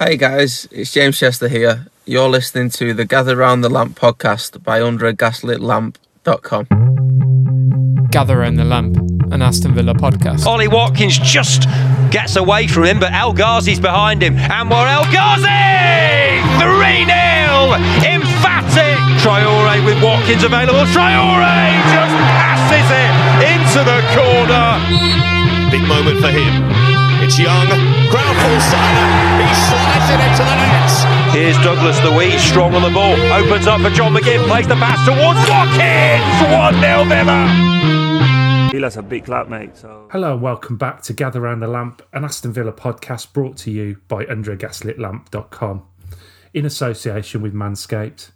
Hey guys, it's James Chester here. You're listening to the Gather Round the Lamp podcast by underagaslitlamp.com. Gather Round the Lamp, an Aston Villa podcast. Ollie Watkins just gets away from him, but El Ghazi's behind him. Anwar El Ghazi! 3-0! Emphatic! Traore with Watkins available. Traore just passes it into the corner. Big moment for him. It's Young, ground full side, he slides it into the net. Here's Douglas Luiz, strong on the ball, opens up for John McGinn, plays the pass towards Watkins, 1-0 Villa. Villa's a big club, mate. So. Hello and welcome back to Gather Round the Lamp, an Aston Villa podcast brought to you by underagaslitlamp.com in association with Manscaped.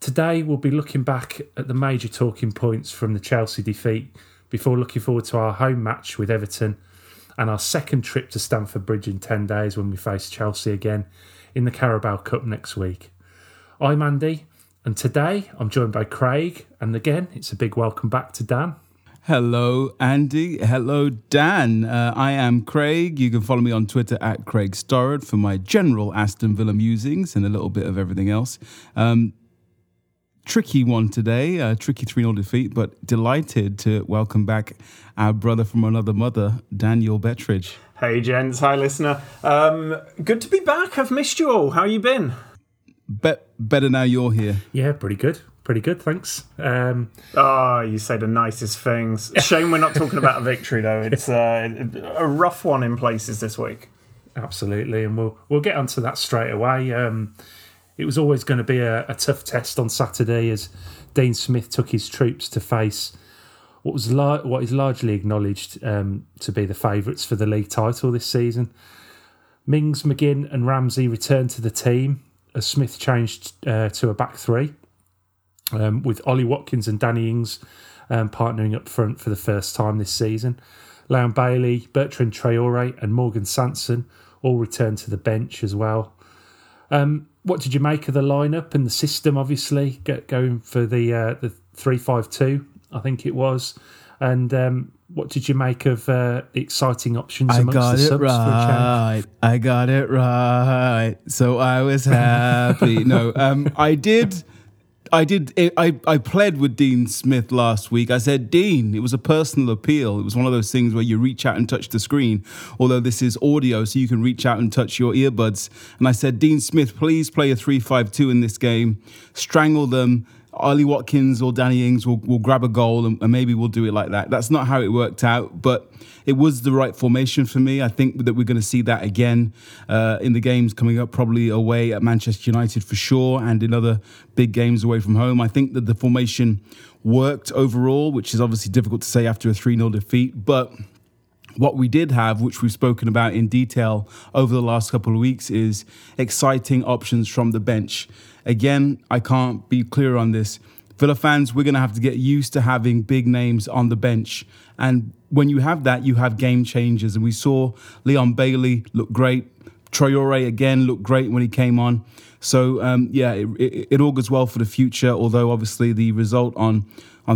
Today we'll be looking back at the major talking points from the Chelsea defeat before looking forward to our home match with Everton and our second trip to Stamford Bridge in 10 days when we face Chelsea again in the Carabao Cup next week. I'm Andy, and today I'm joined by Craig, and again, it's a big welcome back to Dan. Hello, Andy. Hello, Dan. I am Craig. You can follow me on Twitter at Craig Storrad for my general Aston Villa musings and a little bit of everything else. Tricky one today, tricky 3-0 defeat, but delighted to welcome back our brother from another mother, Daniel Bettridge. Hey, gents. Hi, listener. Good to be back. I've missed you all. How you been? Better now you're here. Yeah, pretty good. Pretty good, thanks. You say the nicest things. Shame we're not talking about a victory, though. It's a rough one in places this week. Absolutely, and we'll get onto that straight away. It was always going to be a tough test on Saturday as Dean Smith took his troops to face what is largely acknowledged to be the favourites for the league title this season. Mings, McGinn and Ramsey returned to the team as Smith changed to a back three, with Ollie Watkins and Danny Ings partnering up front for the first time this season. Leon Bailey, Bertrand Traore and Morgan Sanson all returned to the bench as well. What did you make of the lineup and the system? Obviously, going for the 3-5-2, I think it was. And what did you make of the exciting options amongst the subs? I got it right. So I was happy. I pled with Dean Smith last week. I said, Dean, it was a personal appeal. It was one of those things where you reach out and touch the screen, although this is audio, so you can reach out and touch your earbuds. And I said, Dean Smith, please play a 3-5-2 in this game. Strangle them. Ollie Watkins or Danny Ings will grab a goal and maybe we'll do it like that. That's not how it worked out, but it was the right formation for me. I think that we're going to see that again in the games coming up, probably away at Manchester United for sure, and in other big games away from home. I think that the formation worked overall, which is obviously difficult to say after a 3-0 defeat, but what we did have, which we've spoken about in detail over the last couple of weeks, is exciting options from the bench. Again, I can't be clearer on this. Villa fans, we're going to have to get used to having big names on the bench. And when you have that, you have game changers. And we saw Leon Bailey look great. Traore again looked great when he came on. So, it augurs well for the future, although obviously the result on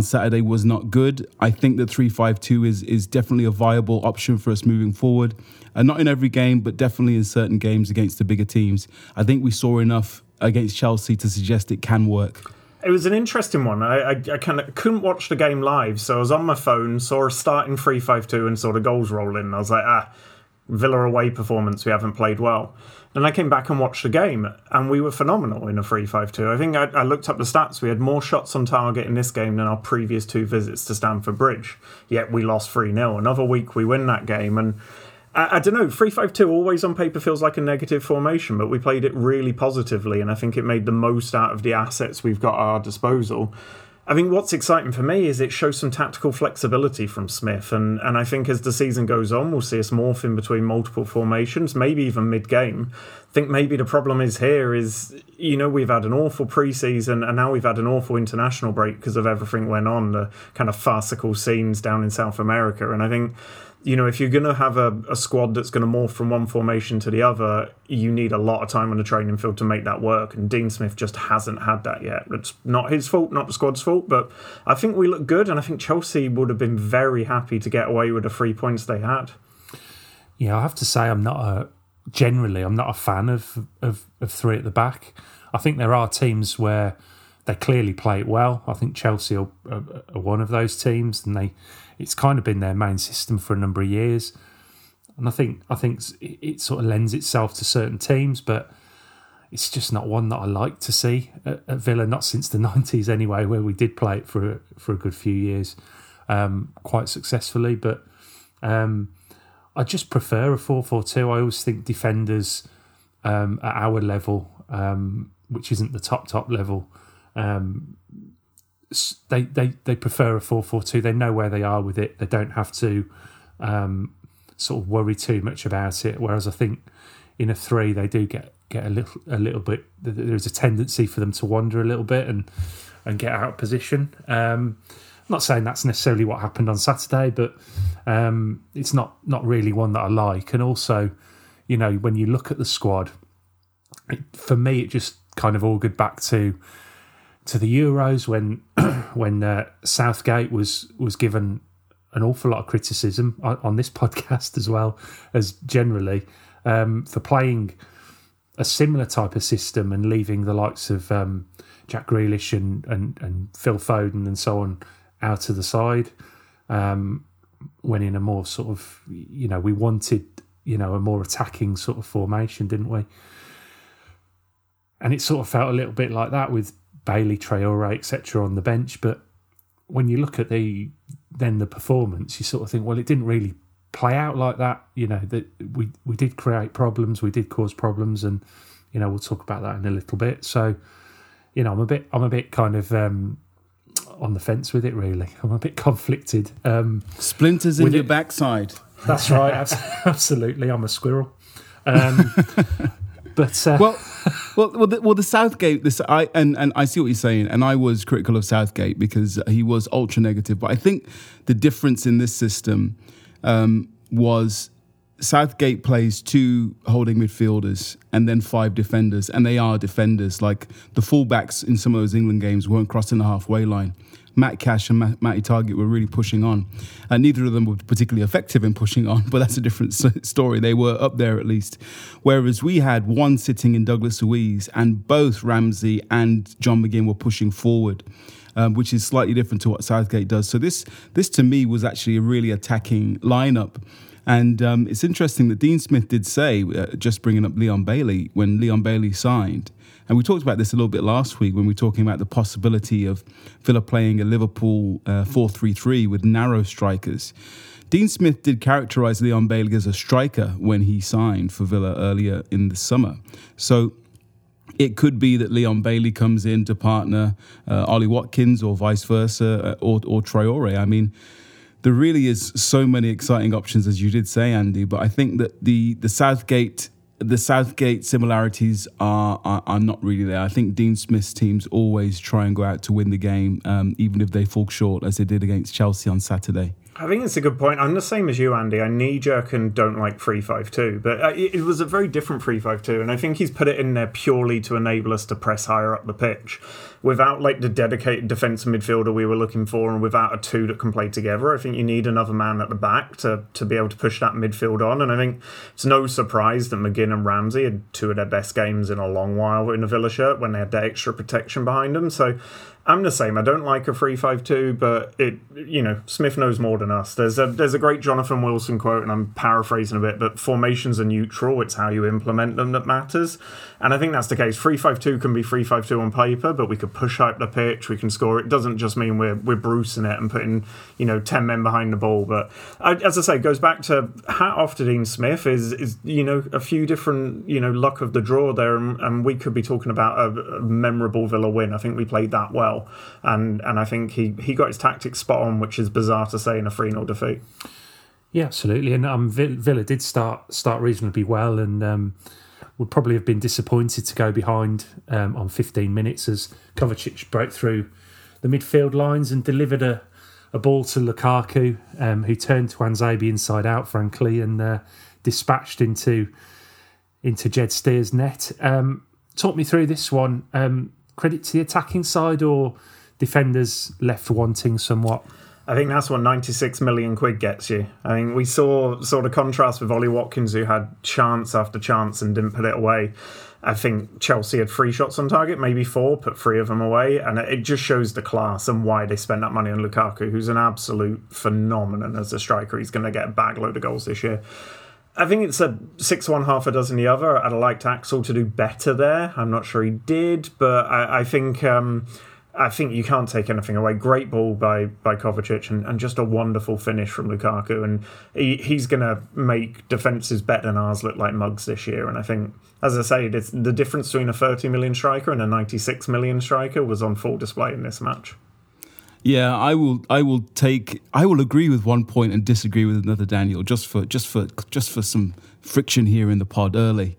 Saturday was not good. I think that 3-5-2 is definitely a viable option for us moving forward. And not in every game, but definitely in certain games against the bigger teams. I think we saw enough against Chelsea to suggest it can work. It was an interesting one. I kind of couldn't watch the game live, so I was on my phone, saw a starting 3-5-2 and saw the goals roll in. I was like, Villa away performance, we haven't played well. And I came back and watched the game, and we were phenomenal in a 3-5-2. I think I looked up the stats. We had more shots on target in this game than our previous two visits to Stamford Bridge, yet we lost 3-0. Another week we win that game, and I don't know, 3-5-2 always on paper feels like a negative formation, but we played it really positively, and I think it made the most out of the assets we've got at our disposal. I think what's exciting for me is it shows some tactical flexibility from Smith, and I think as the season goes on, we'll see us morph in between multiple formations, maybe even mid-game. I think maybe the problem is here is, we've had an awful pre-season, and now we've had an awful international break because of everything went on, the kind of farcical scenes down in South America, and I think if you're going to have a squad that's going to morph from one formation to the other, you need a lot of time on the training field to make that work. And Dean Smith just hasn't had that yet. It's not his fault, not the squad's fault, but I think we look good. And I think Chelsea would have been very happy to get away with the 3 points they had. Yeah, I have to say I'm not a generally, I'm not a fan of three at the back. I think there are teams where they clearly play it well. I think Chelsea are one of those teams, and it's kind of been their main system for a number of years. And I think it sort of lends itself to certain teams, but it's just not one that I like to see at Villa, not since the 90s anyway, where we did play it for a good few years quite successfully. But I just prefer a 4-4-2. I always think defenders at our level, which isn't the top level, they prefer a 4-4-2. They know where they are with it. They don't have to sort of worry too much about it. Whereas I think in a 3, they do get a little bit. There's a tendency for them to wander a little bit and get out of position. I'm not saying that's necessarily what happened on Saturday, but it's not really one that I like. And also, you know, when you look at the squad, for me, it just kind of augured back to the Euros when Southgate was given an awful lot of criticism on this podcast as well as generally for playing a similar type of system and leaving the likes of Jack Grealish and Phil Foden and so on out of the side, when in a more sort of, you know, we wanted, you know, a more attacking sort of formation, didn't we? And it sort of felt a little bit like that with Bailey, Traore, etc. on the bench. But when you look at the performance, you sort of think, well, it didn't really play out like that. You know, that we did create problems, we did cause problems, and, you know, we'll talk about that in a little bit. So, you know, I'm a bit kind of on the fence with it, really. I'm a bit conflicted. Splinters in your backside. That's right. Absolutely. I'm a squirrel. But the Southgate. I see what you're saying, and I was critical of Southgate because he was ultra negative. But I think the difference in this system was Southgate plays 2 holding midfielders and then 5 defenders, and they are defenders. Like the fullbacks in some of those England games weren't crossing the halfway line. Matt Cash and Matty Targett were really pushing on, and neither of them were particularly effective in pushing on, but that's a different story. They were up there at least, whereas we had one sitting in Douglas Luiz, and both Ramsey and John McGinn were pushing forward, which is slightly different to what Southgate does. So this to me was actually a really attacking lineup. And it's interesting that Dean Smith did say, just bringing up Leon Bailey, when Leon Bailey signed, and we talked about this a little bit last week when we were talking about the possibility of Villa playing a Liverpool 4-3-3 with narrow strikers. Dean Smith did characterise Leon Bailey as a striker when he signed for Villa earlier in the summer. So it could be that Leon Bailey comes in to partner Ollie Watkins, or vice versa, or Traore. I mean, there really is so many exciting options, as you did say, Andy. But I think that the Southgate similarities are not really there. I think Dean Smith's teams always try and go out to win the game, even if they fall short, as they did against Chelsea on Saturday. I think it's a good point. I'm the same as you, Andy. I knee-jerk and don't like 3-5-2, but it was a very different 3-5-2, and I think he's put it in there purely to enable us to press higher up the pitch. Without like the dedicated defensive midfielder we were looking for, and without a 2 that can play together, I think you need another man at the back to be able to push that midfield on. And I think it's no surprise that McGinn and Ramsey had 2 of their best games in a long while in a Villa shirt when they had that extra protection behind them. So I'm the same. I don't like a 3-5-2, but it, you know, Smith knows more than us. There's a great Jonathan Wilson quote, and I'm paraphrasing a bit, but formations are neutral. It's how you implement them that matters. And I think that's the case. 3-5-2 can be 3-5-2 on paper, but we could push up the pitch, we can score. It doesn't just mean we're bruising it and putting, you know, 10 men behind the ball. But as I say, it goes back to hat off to Dean Smith is, you know, a few different, you know, luck of the draw there, and we could be talking about a memorable Villa win. I think we played that well, and I think he got his tactics spot on, which is bizarre to say in a 3-0 defeat. Yeah, absolutely. And Villa did start reasonably well, and would probably have been disappointed to go behind on 15 minutes as Kovacic broke through the midfield lines and delivered a ball to Lukaku, who turned Tuanzebe inside out, frankly, and dispatched into Jed Steer's net. Talk me through this one. Credit to the attacking side or defenders left wanting somewhat? I think that's what 96 million quid gets you. I mean, we saw sort of contrast with Ollie Watkins, who had chance after chance and didn't put it away. I think Chelsea had 3 shots on target, maybe 4, put 3 of them away. And it just shows the class and why they spent that money on Lukaku, who's an absolute phenomenon as a striker. He's going to get a bagload of goals this year. I think it's a 6-1, half a dozen the other. I'd have liked Axel to do better there. I'm not sure he did, but I think you can't take anything away. Great ball by Kovacic and just a wonderful finish from Lukaku. And he's going to make defences better than ours look like mugs this year. And I think, as I say, it's the difference between a 30 million striker and a 96 million striker was on full display in this match. Yeah, I will agree with one point and disagree with another, Daniel, just for some friction here in the pod early.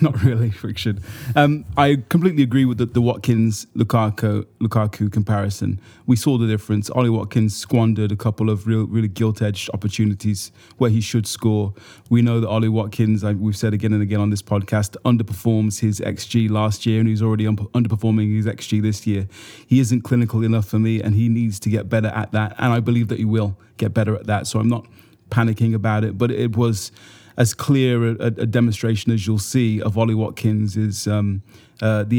Not really friction. I completely agree with the Watkins-Lukaku comparison. We saw the difference. Ollie Watkins squandered a couple of really gilt-edged opportunities where he should score. We know that Ollie Watkins, we've said again and again on this podcast, underperforms his XG last year, and he's already underperforming his XG this year. He isn't clinical enough for me, and he needs to get better at that, and I believe that he will get better at that, so I'm not panicking about it, but it was as clear a demonstration as you'll see of Ollie Watkins is the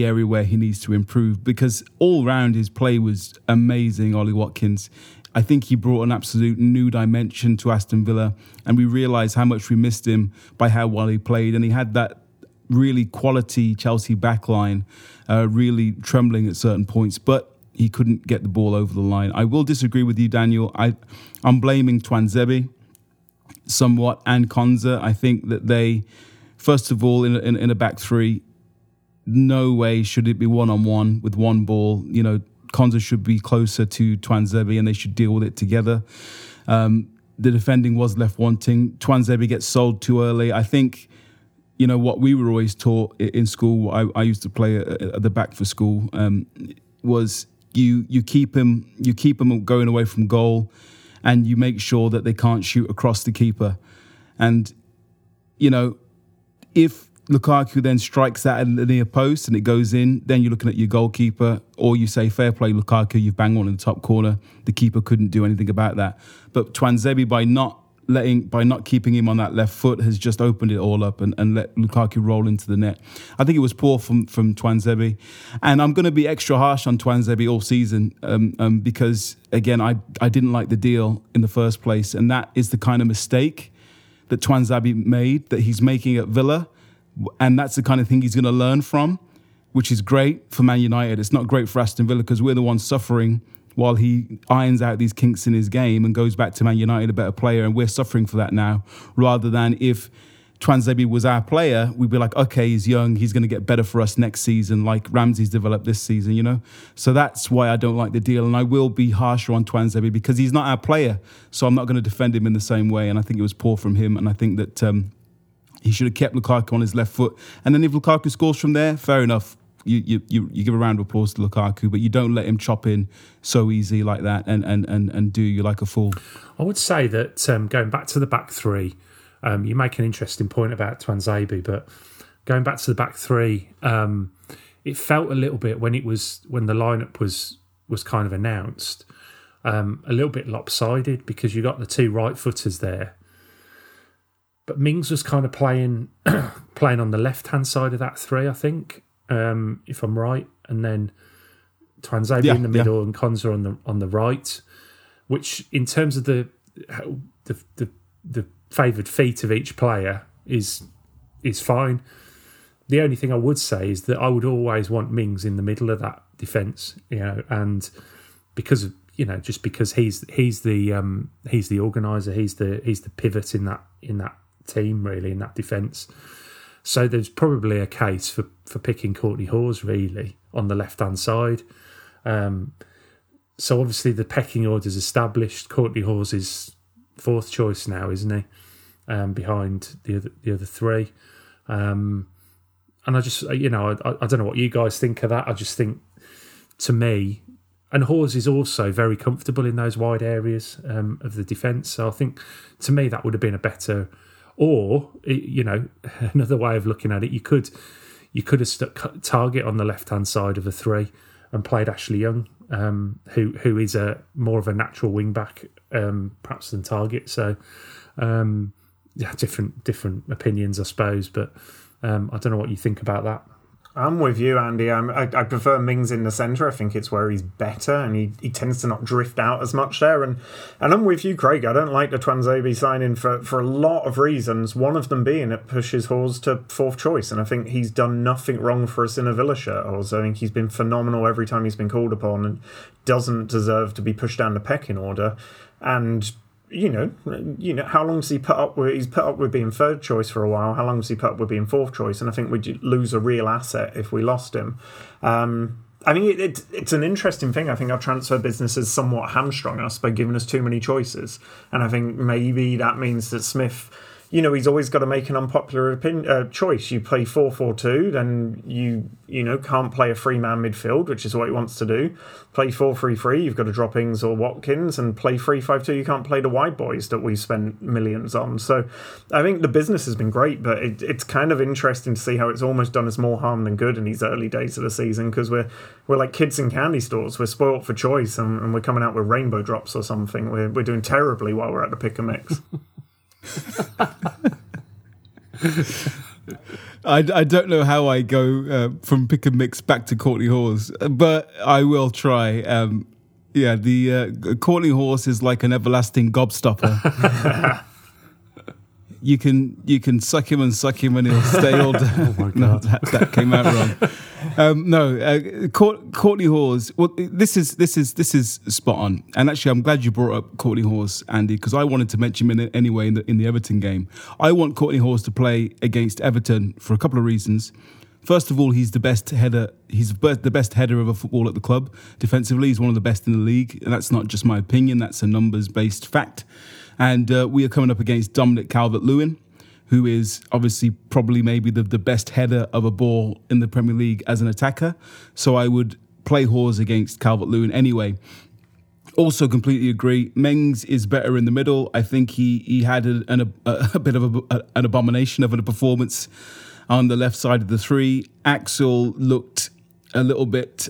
area where he needs to improve, because all round his play was amazing, Ollie Watkins. I think he brought an absolute new dimension to Aston Villa, and we realised how much we missed him by how well he played, and he had that really quality Chelsea backline really trembling at certain points, but he couldn't get the ball over the line. I will disagree with you, Daniel. I'm blaming Tuanzebe somewhat, and Konza. I think that they, first of all, in a back three, no way should it be one-on-one with one ball. You know, Konza should be closer to Tuanzebe and they should deal with it together. The defending was left wanting. Tuanzebe gets sold too early. I think, you know, what we were always taught in school, I used to play at the back for school, was you keep him going away from goal, and you make sure that they can't shoot across the keeper. And, you know, if Lukaku then strikes that at the near post and it goes in, then you're looking at your goalkeeper, or you say, fair play, Lukaku, you've banged one in the top corner. The keeper couldn't do anything about that. But Tuanzebe, by not keeping him on that left foot, has just opened it all up and let Lukaku roll into the net. I think it was poor from Tuanzebe, and I'm going to be extra harsh on Tuanzebe all season because again I didn't like the deal in the first place, and that is the kind of mistake that Tuanzebe made, that he's making at Villa, and that's the kind of thing he's going to learn from, which is great for Man United. It's not great for Aston Villa because we're the ones suffering while he irons out these kinks in his game and goes back to Man United a better player, and we're suffering for that now, rather than if Tuanzebe was our player, we'd be like, okay, he's young, he's going to get better for us next season, like Ramsey's developed this season, you know? So that's why I don't like the deal, and I will be harsher on Tuanzebe because he's not our player, so I'm not going to defend him in the same way, and I think it was poor from him, and I think that he should have kept Lukaku on his left foot. And then if Lukaku scores from there, fair enough. You give a round of applause to Lukaku, but you don't let him chop in so easy like that and do you like a fool. I would say that going back to the back three, you make an interesting point about Tuanzebe, but going back to the back three, it felt a little bit when the lineup was kind of announced, a little bit lopsided, because you got the 2 right footers there, but Mings was kind of playing on the left hand side of that three, I think. If I'm right, and then Tuanzebe in the middle and Konza on the right, which in terms of the favoured feet of each player is fine. The only thing I would say is that I would always want Mings in the middle of that defence, you know, and because he's the organizer, he's the pivot in that team, really, in that defence. So there's probably a case for picking Courtney Hause, really, on the left-hand side. So obviously the pecking order's established. Courtney Hause is 4th choice now, isn't he? Behind the other 3. And I just, you know, I don't know what you guys think of that. I just think, to me, and Hause is also very comfortable in those wide areas of the defence. So I think, to me, that would have been a better... Or, you know, another way of looking at it, you could have stuck Targett on the left-hand side of a 3 and played Ashley Young who is a more of a natural wing back, perhaps than Targett. So yeah, different opinions, I suppose. But I don't know what you think about that. I'm with you, Andy. I prefer Mings in the centre. I think it's where he's better, and he tends to not drift out as much there. And I'm with you, Craig. I don't like the Tuanzebe signing for a lot of reasons, one of them being it pushes Hause to fourth choice, and I think he's done nothing wrong for us in a Villa shirt. Hause, I think he's been phenomenal every time he's been called upon and doesn't deserve to be pushed down the pecking order. And... You know, how long has he put up with? He's put up with being third choice for a while. How long has he put up with being fourth choice? And I think we'd lose a real asset if we lost him. I mean, it's an interesting thing. I think our transfer business is somewhat hamstrung us by giving us too many choices. And I think maybe that means that Smith, you know, he's always got to make an unpopular choice. You play 4-4-2, then you know, can't play a three-man midfield, which is what he wants to do. Play 4-3-3, you've got to drop Ings or Watkins, and play 3-5-2, you can't play the wide boys that we've spent millions on. So I think the business has been great, but it's kind of interesting to see how it's almost done us more harm than good in these early days of the season, because we're like kids in candy stores. We're spoilt for choice, and we're coming out with rainbow drops or something. We're doing terribly while we're at the pick and mix. I don't know how I go from pick and mix back to Courtney Hause, but I will try. Yeah, the Courtney Hause is like an everlasting gobstopper. you can suck him and he'll stay all day. Oh my God. No, that came out wrong. Courtney Hause. Well, this is spot on. And actually, I'm glad you brought up Courtney Hause, Andy, because I wanted to mention him anyway in the Everton game. I want Courtney Hause to play against Everton for a couple of reasons. First of all, he's the best header. He's the best header of a football at the club. Defensively, he's one of the best in the league, and that's not just my opinion. That's a numbers-based fact. And we are coming up against Dominic Calvert-Lewin, who is obviously probably maybe the best header of a ball in the Premier League as an attacker. So I would play Hause against Calvert-Lewin anyway. Also completely agree, Mings is better in the middle. I think he had a bit of an abomination of a performance on the left side of the three. Axel looked a little bit...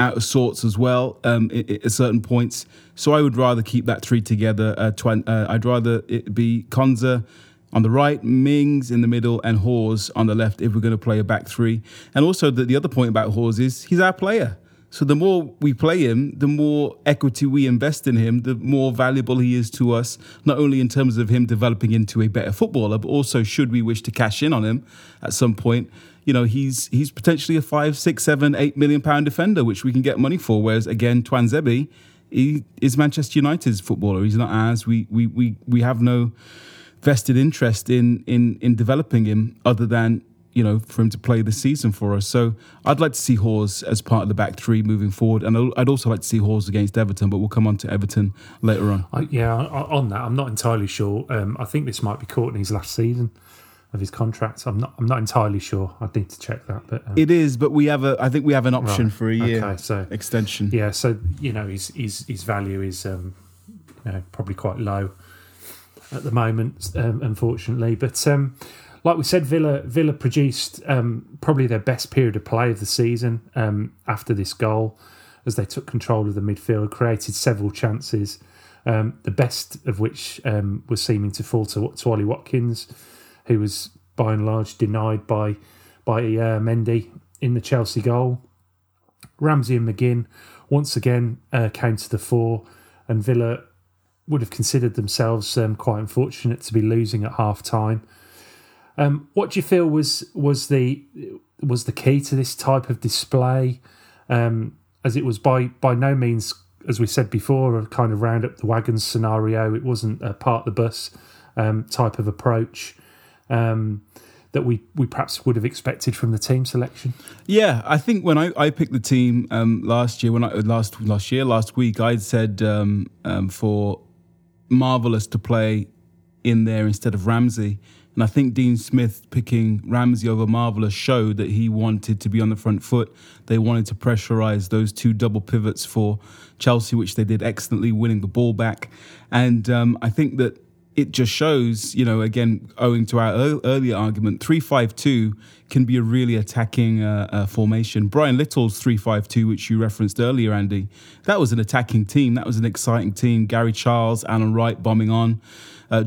out of sorts as well at certain points. So I would rather keep that three together. I'd rather it be Konza on the right, Mings in the middle, and Hause on the left if we're going to play a back three. And also the other point about Hause is he's our player. So the more we play him, the more equity we invest in him, the more valuable he is to us, not only in terms of him developing into a better footballer, but also should we wish to cash in on him at some point. You know, he's potentially a 5, 6, 7, 8 million pound defender, which we can get money for. Whereas again, Tuanzebe, he is Manchester United's footballer. He's not ours. We have no vested interest in developing him other than, you know, for him to play this season for us. So I'd like to see Hause as part of the back three moving forward. And I'd also like to see Hause against Everton, but we'll come on to Everton later on. On that, I'm not entirely sure. I think this might be Courtney's last season of his contract. I'm not entirely sure. I'd need to check that. But it is, but I think we have an option for a year extension. Yeah, so, you know, his value is probably quite low at the moment, unfortunately. But like we said, Villa produced probably their best period of play of the season after this goal, as they took control of the midfield, created several chances, the best of which was seeming to fall to Ollie Watkins, who was by and large denied by Mendy in the Chelsea goal. Ramsey and McGinn once again came to the fore, and Villa would have considered themselves quite unfortunate to be losing at half-time. What do you feel was the key to this type of display? As it was by no means, as we said before, a kind of round up the wagons scenario. It wasn't a part the bus type of approach that we perhaps would have expected from the team selection. Yeah, I think when I picked the team last week, I'd said for Marvellous to play in there instead of Ramsey. And I think Dean Smith picking Ramsey over Marvellous showed that he wanted to be on the front foot. They wanted to pressurise those two double pivots for Chelsea, which they did excellently, winning the ball back. And I think that it just shows, you know, again, owing to our earlier argument, 3-5-2 can be a really attacking formation. Brian Little's 3-5-2, which you referenced earlier, Andy, that was an attacking team. That was an exciting team. Gary Charles, Alan Wright bombing on,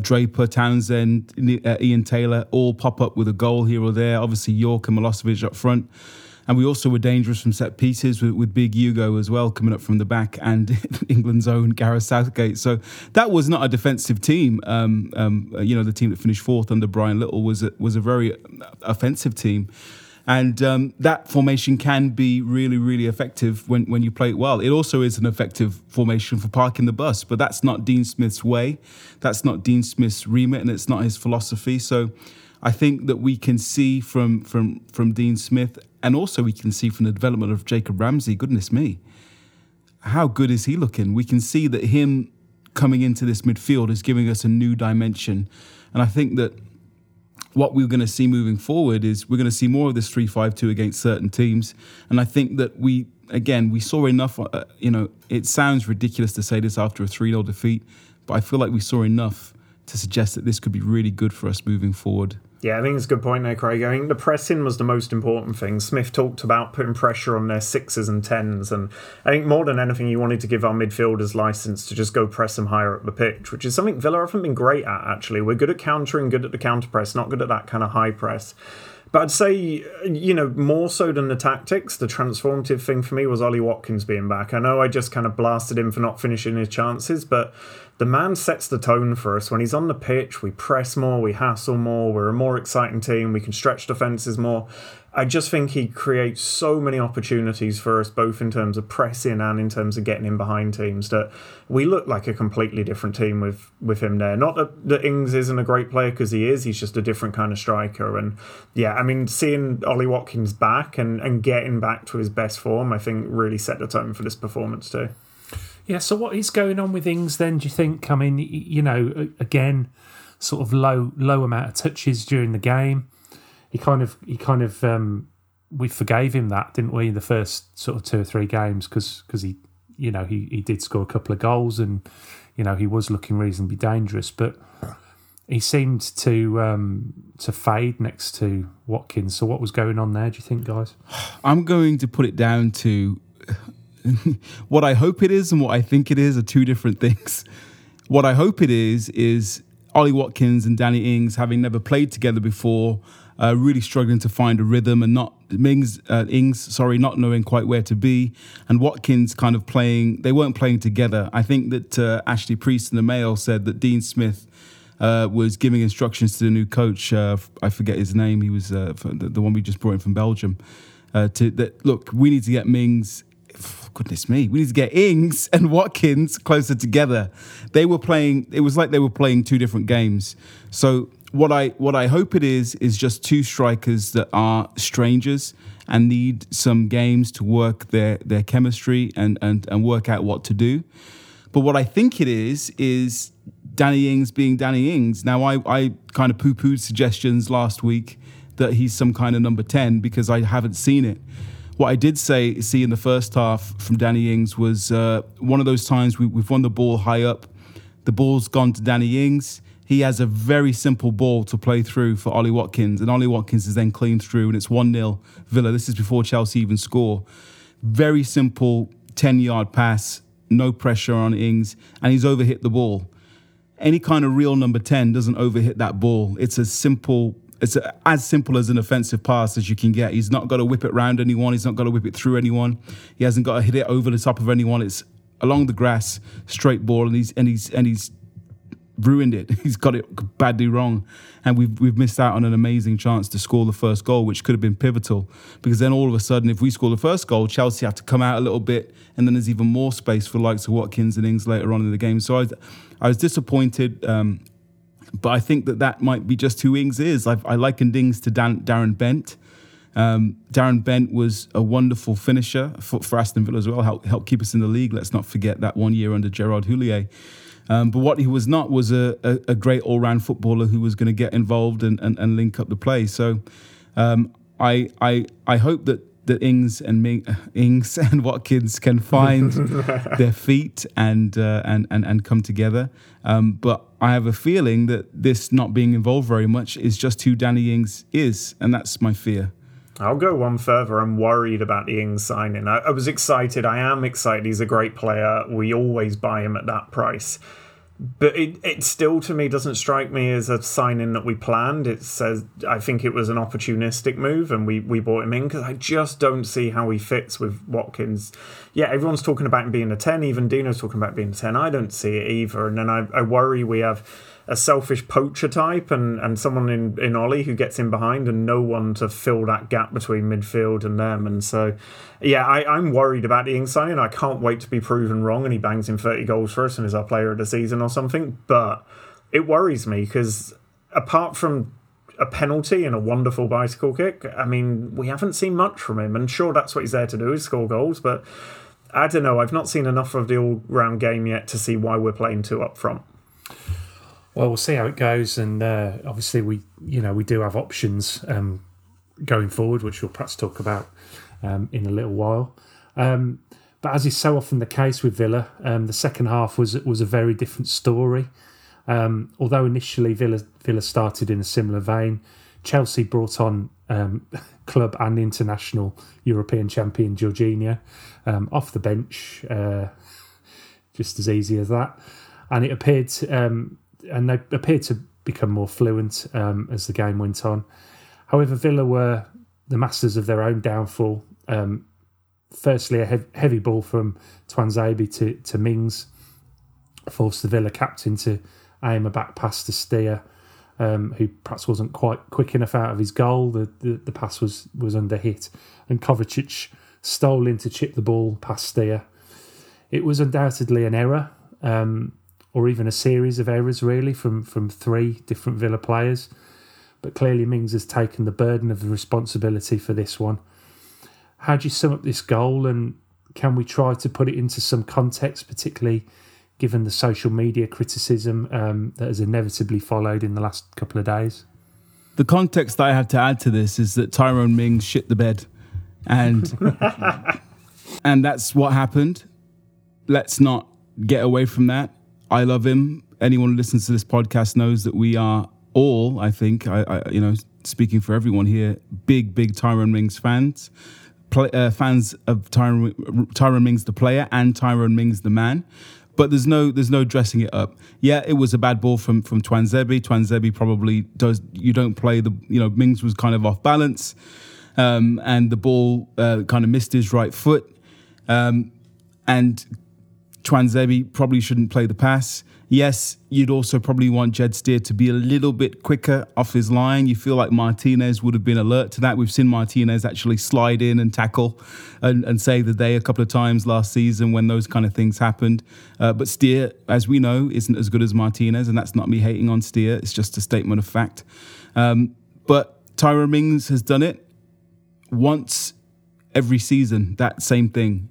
Draper, Townsend, Ian Taylor, all pop up with a goal here or there. Obviously, York and Milosevic up front. And we also were dangerous from set pieces with Big Hugo as well, coming up from the back, and England's own Gareth Southgate. So that was not a defensive team. You know, the team that finished fourth under Brian Little was a very offensive team. And that formation can be really, really effective when you play it well. It also is an effective formation for parking the bus, but that's not Dean Smith's way. That's not Dean Smith's remit, and it's not his philosophy. So I think that we can see from Dean Smith, and also we can see from the development of Jacob Ramsey, goodness me, how good is he looking? We can see that him coming into this midfield is giving us a new dimension. And I think that what we're going to see moving forward is we're going to see more of this 3-5-2 against certain teams. And I think that we saw enough, you know, it sounds ridiculous to say this after a 3-0 defeat, but I feel like we saw enough to suggest that this could be really good for us moving forward. Yeah, I think it's a good point there, Craig. I think the pressing was the most important thing. Smith talked about putting pressure on their 6s and 10s, and I think more than anything, he wanted to give our midfielders license to just go press them higher up the pitch, which is something Villa haven't been great at, actually. We're good at countering, good at the counter-press, not good at that kind of high press. But I'd say, you know, more so than the tactics, the transformative thing for me was Ollie Watkins being back. I know I just kind of blasted him for not finishing his chances, but the man sets the tone for us. When he's on the pitch, we press more, we hassle more, we're a more exciting team, we can stretch defences more. I just think he creates so many opportunities for us, both in terms of pressing and in terms of getting in behind teams, that we look like a completely different team with him there. Not that Ings isn't a great player, because he is. He's just a different kind of striker. And yeah, I mean, seeing Ollie Watkins back and getting back to his best form, I think really set the tone for this performance too. Yeah, so what is going on with Ings then, do you think? I mean, you know, again, sort of low amount of touches during the game. He kind of, we forgave him that, didn't we, in the first sort of 2 or 3 games, because he, you know, he did score a couple of goals, and, you know, he was looking reasonably dangerous, but he seemed to fade next to Watkins. So what was going on there, do you think, guys? I'm going to put it down to what I hope it is and what I think it is are two different things. What I hope it is Ollie Watkins and Danny Ings, having never played together before, really struggling to find a rhythm, and not knowing quite where to be, and Watkins kind of playing, they weren't playing together. I think that Ashley Priest in the Mail said that Dean Smith was giving instructions to the new coach, I forget his name, he was the one we just brought in from Belgium, look, we need to get Mings, goodness me, we need to get Ings and Watkins closer together. They were playing, it was like they were playing two different games. So what I hope it is just two strikers that are strangers and need some games to work their chemistry and work out what to do. But what I think it is Danny Ings being Danny Ings. Now, I kind of poo-pooed suggestions last week that he's some kind of number 10 because I haven't seen it. What I did see in the first half from Danny Ings was one of those times we've won the ball high up. The ball's gone to Danny Ings. He has a very simple ball to play through for Ollie Watkins, and Ollie Watkins is then cleaned through, and it's 1-0 Villa. This is before Chelsea even score. Very simple 10-yard pass, no pressure on Ings, and he's overhit the ball. Any kind of real number 10 doesn't overhit that ball. It's as simple as an offensive pass as you can get. He's not got to whip it round anyone. He's not got to whip it through anyone. He hasn't got to hit it over the top of anyone. It's along the grass, straight ball, and he's ruined it. He's got it badly wrong, and we've missed out on an amazing chance to score the first goal, which could have been pivotal, because then all of a sudden, if we score the first goal, Chelsea have to come out a little bit, and then there's even more space for the likes of Watkins and Ings later on in the game. So I was disappointed. But I think that might be just who Ings is. I likened Ings to Darren Bent. Darren Bent was a wonderful finisher for Aston Villa as well, helped keep us in the league. Let's not forget that one year under Gerard Houllier. But what he was not was a great all-round footballer who was going to get involved and link up the play. So I hope that Ings and Watkins can find their feet and come together. But I have a feeling that this not being involved very much is just who Danny Ings is, and that's my fear. I'll go one further. I'm worried about the Ings signing. I was excited. I am excited. He's a great player. We always buy him at that price. But it still, to me, doesn't strike me as a signing that we planned. It says I think it was an opportunistic move, and we bought him in because I just don't see how he fits with Watkins. Yeah, everyone's talking about him being a 10. Even Dino's talking about being a 10. I don't see it either. And then I worry we have a selfish poacher type and someone in Ollie who gets in behind and no one to fill that gap between midfield and them. And so, yeah, I'm worried about the Ings signing. I can't wait to be proven wrong and he bangs in 30 goals for us and is our player of the season or something. But it worries me because apart from a penalty and a wonderful bicycle kick, I mean, we haven't seen much from him. And sure, that's what he's there to do, is score goals. But I don't know. I've not seen enough of the all-round game yet to see why we're playing two up front. Well, we'll see how it goes, and obviously we do have options going forward, which we'll perhaps talk about in a little while. But as is so often the case with Villa, the second half was a very different story. Although initially Villa started in a similar vein, Chelsea brought on club and international European champion Jorginho off the bench, just as easy as that, and it appeared. And they appeared to become more fluent as the game went on. However, Villa were the masters of their own downfall. Firstly, a heavy ball from Tuanzebe to Mings forced the Villa captain to aim a back pass to Steer, who perhaps wasn't quite quick enough out of his goal. The pass was under hit, and Kovacic stole in to chip the ball past Steer. It was undoubtedly an error, or even a series of errors, really, from three different Villa players. But clearly Mings has taken the burden of the responsibility for this one. How do you sum up this goal, and can we try to put it into some context, particularly given the social media criticism that has inevitably followed in the last couple of days? The context that I have to add to this is that Tyrone Mings shit the bed. And that's what happened. Let's not get away from that. I love him. Anyone who listens to this podcast knows that we are all, I think, I speaking for everyone here, big Tyrone Mings fans. Fans of Tyrone Mings the player and Tyrone Mings the man. But there's no dressing it up. Yeah, it was a bad ball from Tuanzebe. Tuanzebe probably does. You don't play Mings was kind of off balance, and the ball kind of missed his right foot, and Tuanzebe probably shouldn't play the pass. Yes, you'd also probably want Jed Steer to be a little bit quicker off his line. You feel like Martinez would have been alert to that. We've seen Martinez actually slide in and tackle and save the day a couple of times last season when those kind of things happened. But Steer, as we know, isn't as good as Martinez, and that's not me hating on Steer. It's just a statement of fact. But Tyrone Mings has done it once every season, that same thing.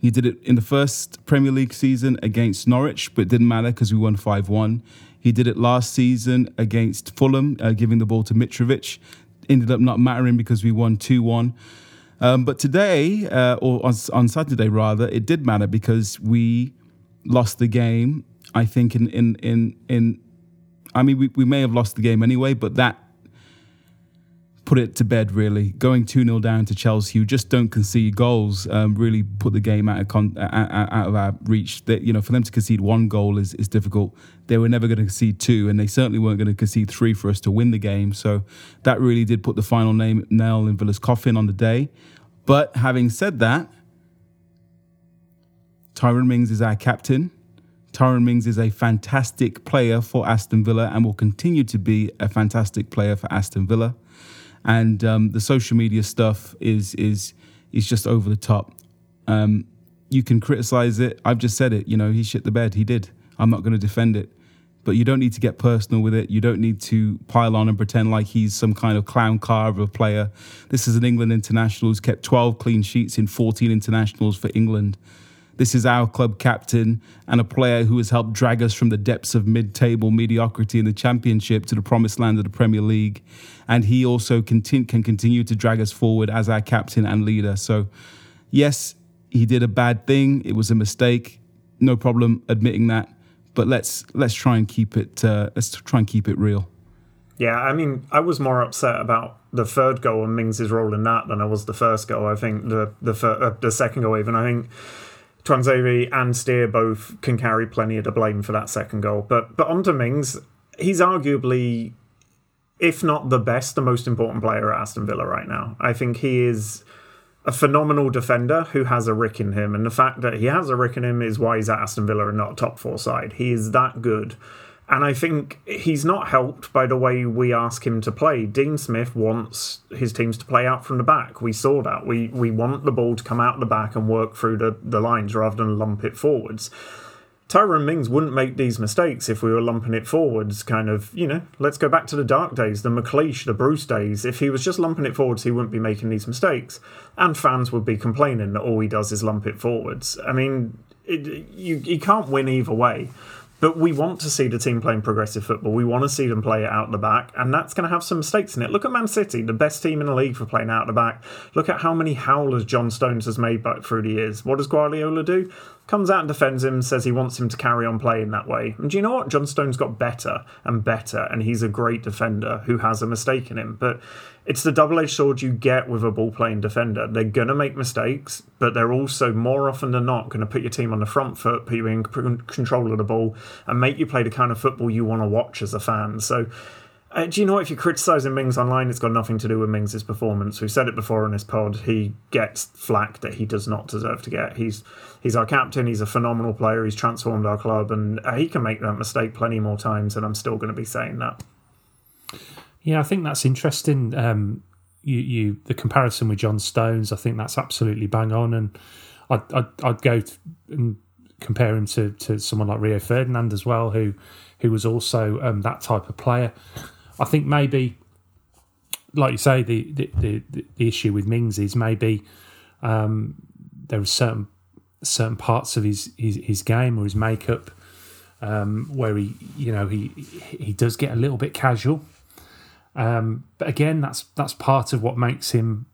He did it in the first Premier League season against Norwich, but it didn't matter because we won 5-1. He did it last season against Fulham, giving the ball to Mitrovic. Ended up not mattering because we won 2-1. But today, or on Saturday rather, it did matter because we lost the game. I think we may have lost the game anyway, but that put it to bed, really. Going 2-0 down to Chelsea, who just don't concede goals, really put the game out of our reach. That, for them to concede one goal is difficult. They were never going to concede two, and they certainly weren't going to concede three for us to win the game. So that really did put the final nail in Villa's coffin on the day. But having said that, Tyrone Mings is our captain. Tyrone Mings is a fantastic player for Aston Villa and will continue to be a fantastic player for Aston Villa. And the social media stuff is just over the top. You can criticize it. I've just said it. He shit the bed. He did. I'm not going to defend it. But you don't need to get personal with it. You don't need to pile on and pretend like he's some kind of clown car of a player. This is an England international who's kept 12 clean sheets in 14 internationals for England. This is our club captain and a player who has helped drag us from the depths of mid-table mediocrity in the Championship to the promised land of the Premier League. And he also can continue to drag us forward as our captain and leader. So, yes, he did a bad thing. It was a mistake. No problem admitting that. but let's try and keep it real. Yeah, I mean, I was more upset about the third goal and Mings' role in that than I was the first goal. I think the second goal even. I think Tuanzebe and Steer both can carry plenty of the blame for that second goal. But on to Mings, he's arguably, if not the best, the most important player at Aston Villa right now. I think he is a phenomenal defender who has a rick in him. And the fact that he has a rick in him is why he's at Aston Villa and not a top four side. He is that good. And I think he's not helped by the way we ask him to play. Dean Smith wants his teams to play out from the back. We saw that. We want the ball to come out the back and work through the lines rather than lump it forwards. Tyrone Mings wouldn't make these mistakes if we were lumping it forwards, kind of, you know, let's go back to the dark days, the McLeish, the Bruce days. If he was just lumping it forwards, he wouldn't be making these mistakes. And fans would be complaining that all he does is lump it forwards. I mean, you can't win either way. But we want to see the team playing progressive football. We want to see them play it out the back, and that's going to have some mistakes in it. Look at Man City, the best team in the league for playing out the back. Look at how many howlers John Stones has made back through the years. What does Guardiola do? Comes out and defends him, says he wants him to carry on playing that way. And do you know what? John Stones got better and better, and he's a great defender who has a mistake in him. But it's the double-edged sword you get with a ball-playing defender. They're going to make mistakes, but they're also, more often than not, going to put your team on the front foot, put you in control of the ball, and make you play the kind of football you want to watch as a fan. So, do you know what? If you're criticising Mings online, it's got nothing to do with Mings' performance. We've said it before on this pod. He gets flack that he does not deserve to get. He's our captain. He's a phenomenal player. He's transformed our club, and he can make that mistake plenty more times, and I'm still going to be saying that. Yeah, I think that's interesting. The comparison with John Stones, I think that's absolutely bang on, and I'd go and compare him to someone like Rio Ferdinand as well, who was also that type of player. I think maybe, like you say, the issue with Mings is maybe there are certain parts of his game or his makeup where he does get a little bit casual. But again, that's part of what makes him,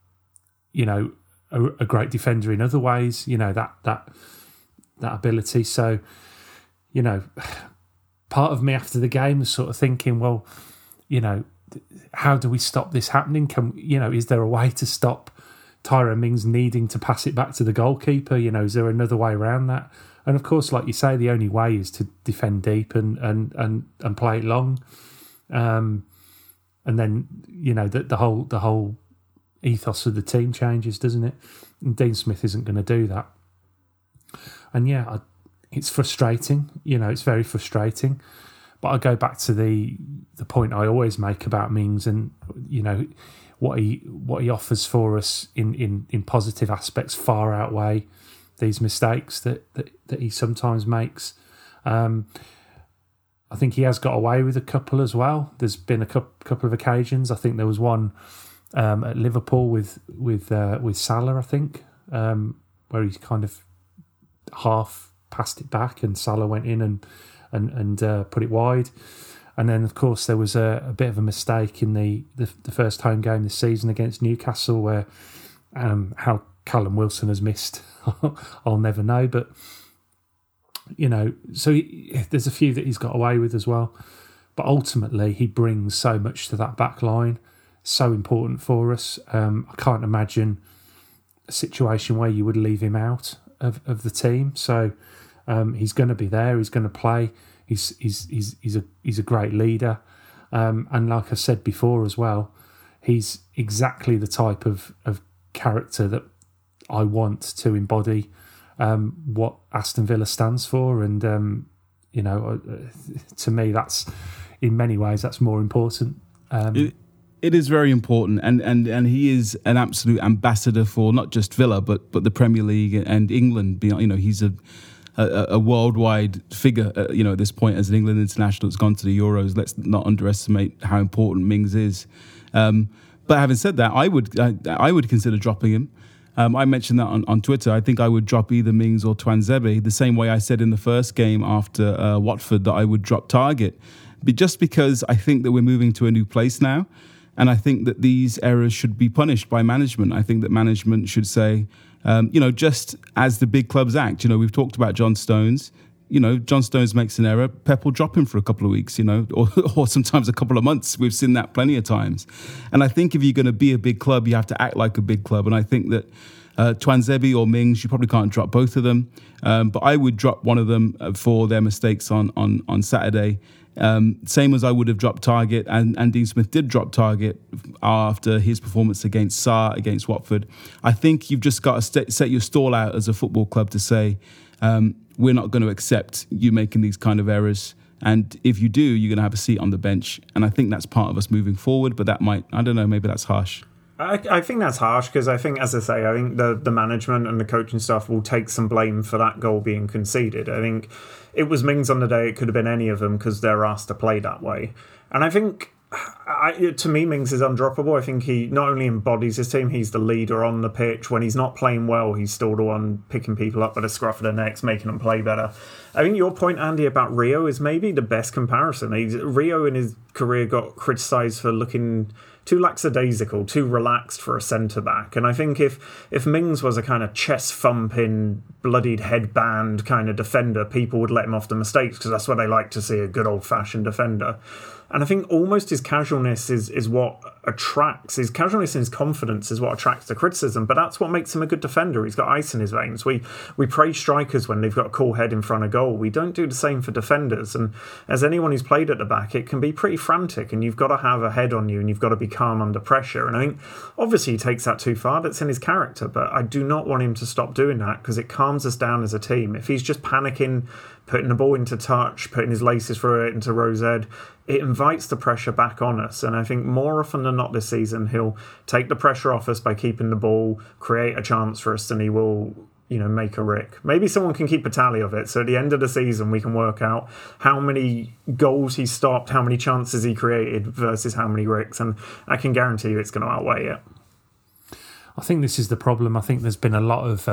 a great defender in other ways. That ability. So, part of me after the game was sort of thinking, well, how do we stop this happening? Is there a way to stop Tyrone Mings needing to pass it back to the goalkeeper? Is there another way around that? And of course, like you say, the only way is to defend deep and play it long. And then, the whole ethos of the team changes, doesn't it? And Dean Smith isn't going to do that. And yeah, it's frustrating. It's very frustrating. But I go back to the point I always make about Mings and, what he offers for us in positive aspects far outweigh these mistakes that he sometimes makes. I think he has got away with a couple as well. There's been a couple of occasions. I think there was one at Liverpool with Salah, I think, where he kind of half passed it back and Salah went in and put it wide. And then, of course, there was a bit of a mistake in the first home game this season against Newcastle where how Callum Wilson has missed, I'll never know, but... there's a few that he's got away with as well. But ultimately, he brings so much to that back line, so important for us. I can't imagine a situation where you would leave him out of the team. So he's going to be there. He's going to play. He's a great leader. And like I said before as well, he's exactly the type of character that I want to embody what Aston Villa stands for, and to me, that's in many ways that's more important. It is very important, and he is an absolute ambassador for not just Villa but the Premier League and England. He's a worldwide figure. At this point, as an England international that's gone to the Euros, let's not underestimate how important Mings is. But having said that, I would consider dropping him. I mentioned that on Twitter. I think I would drop either Mings or Tuanzebe, the same way I said in the first game after Watford that I would drop Targett. But just because I think that we're moving to a new place now, and I think that these errors should be punished by management. I think that management should say, just as the big clubs act. We've talked about John Stones. you know, John Stones makes an error, Pep will drop him for a couple of weeks, you know, or sometimes a couple of months. We've seen that plenty of times. And I think if you're going to be a big club, you have to act like a big club. And I think that Tuanzebe or Mings, you probably can't drop both of them. But I would drop one of them for their mistakes on Saturday. Same as I would have dropped Targett, and Dean Smith did drop Targett after his performance against Sarr, against Watford. I think you've just got to set your stall out as a football club to say, we're not going to accept you making these kind of errors. And if you do, you're going to have a seat on the bench. And I think that's part of us moving forward, but that might, I don't know, maybe that's harsh. I think that's harsh because I think, as I say, I think the management and the coaching staff will take some blame for that goal being conceded. I think it was Mings on the day. It could have been any of them because they're asked to play that way. And I think, to me, Mings is undroppable. I think he not only embodies his team, he's the leader on the pitch. When he's not playing well, he's still the one picking people up by the scruff of their necks, making them play better. I think your point, Andy, about Rio is maybe the best comparison. Rio in his career got criticised for looking too lackadaisical, too relaxed for a centre-back. And I think if Mings was a kind of chest-thumping, bloodied headband kind of defender, people would let him off the mistakes because that's what they like to see, a good old-fashioned defender. And I think almost his casualness is what attracts, his casualness and his confidence is what attracts the criticism, but that's what makes him a good defender. He's got ice in his veins. We praise strikers when they've got a cool head in front of goal. We don't do the same for defenders. And as anyone who's played at the back, it can be pretty frantic, and you've got to have a head on you, and you've got to be calm under pressure. And I think obviously he takes that too far. That's in his character, but I do not want him to stop doing that because it calms us down as a team. If he's just panicking, putting the ball into touch, putting his laces through it into Rose Ed, it invites the pressure back on us. And I think more often than not this season, he'll take the pressure off us by keeping the ball, create a chance for us, and he will, you know, make a rick. Maybe someone can keep a tally of it. So at the end of the season, we can work out how many goals he stopped, how many chances he created versus how many ricks. And I can guarantee you it's going to outweigh it. I think this is the problem. I think there's been a lot of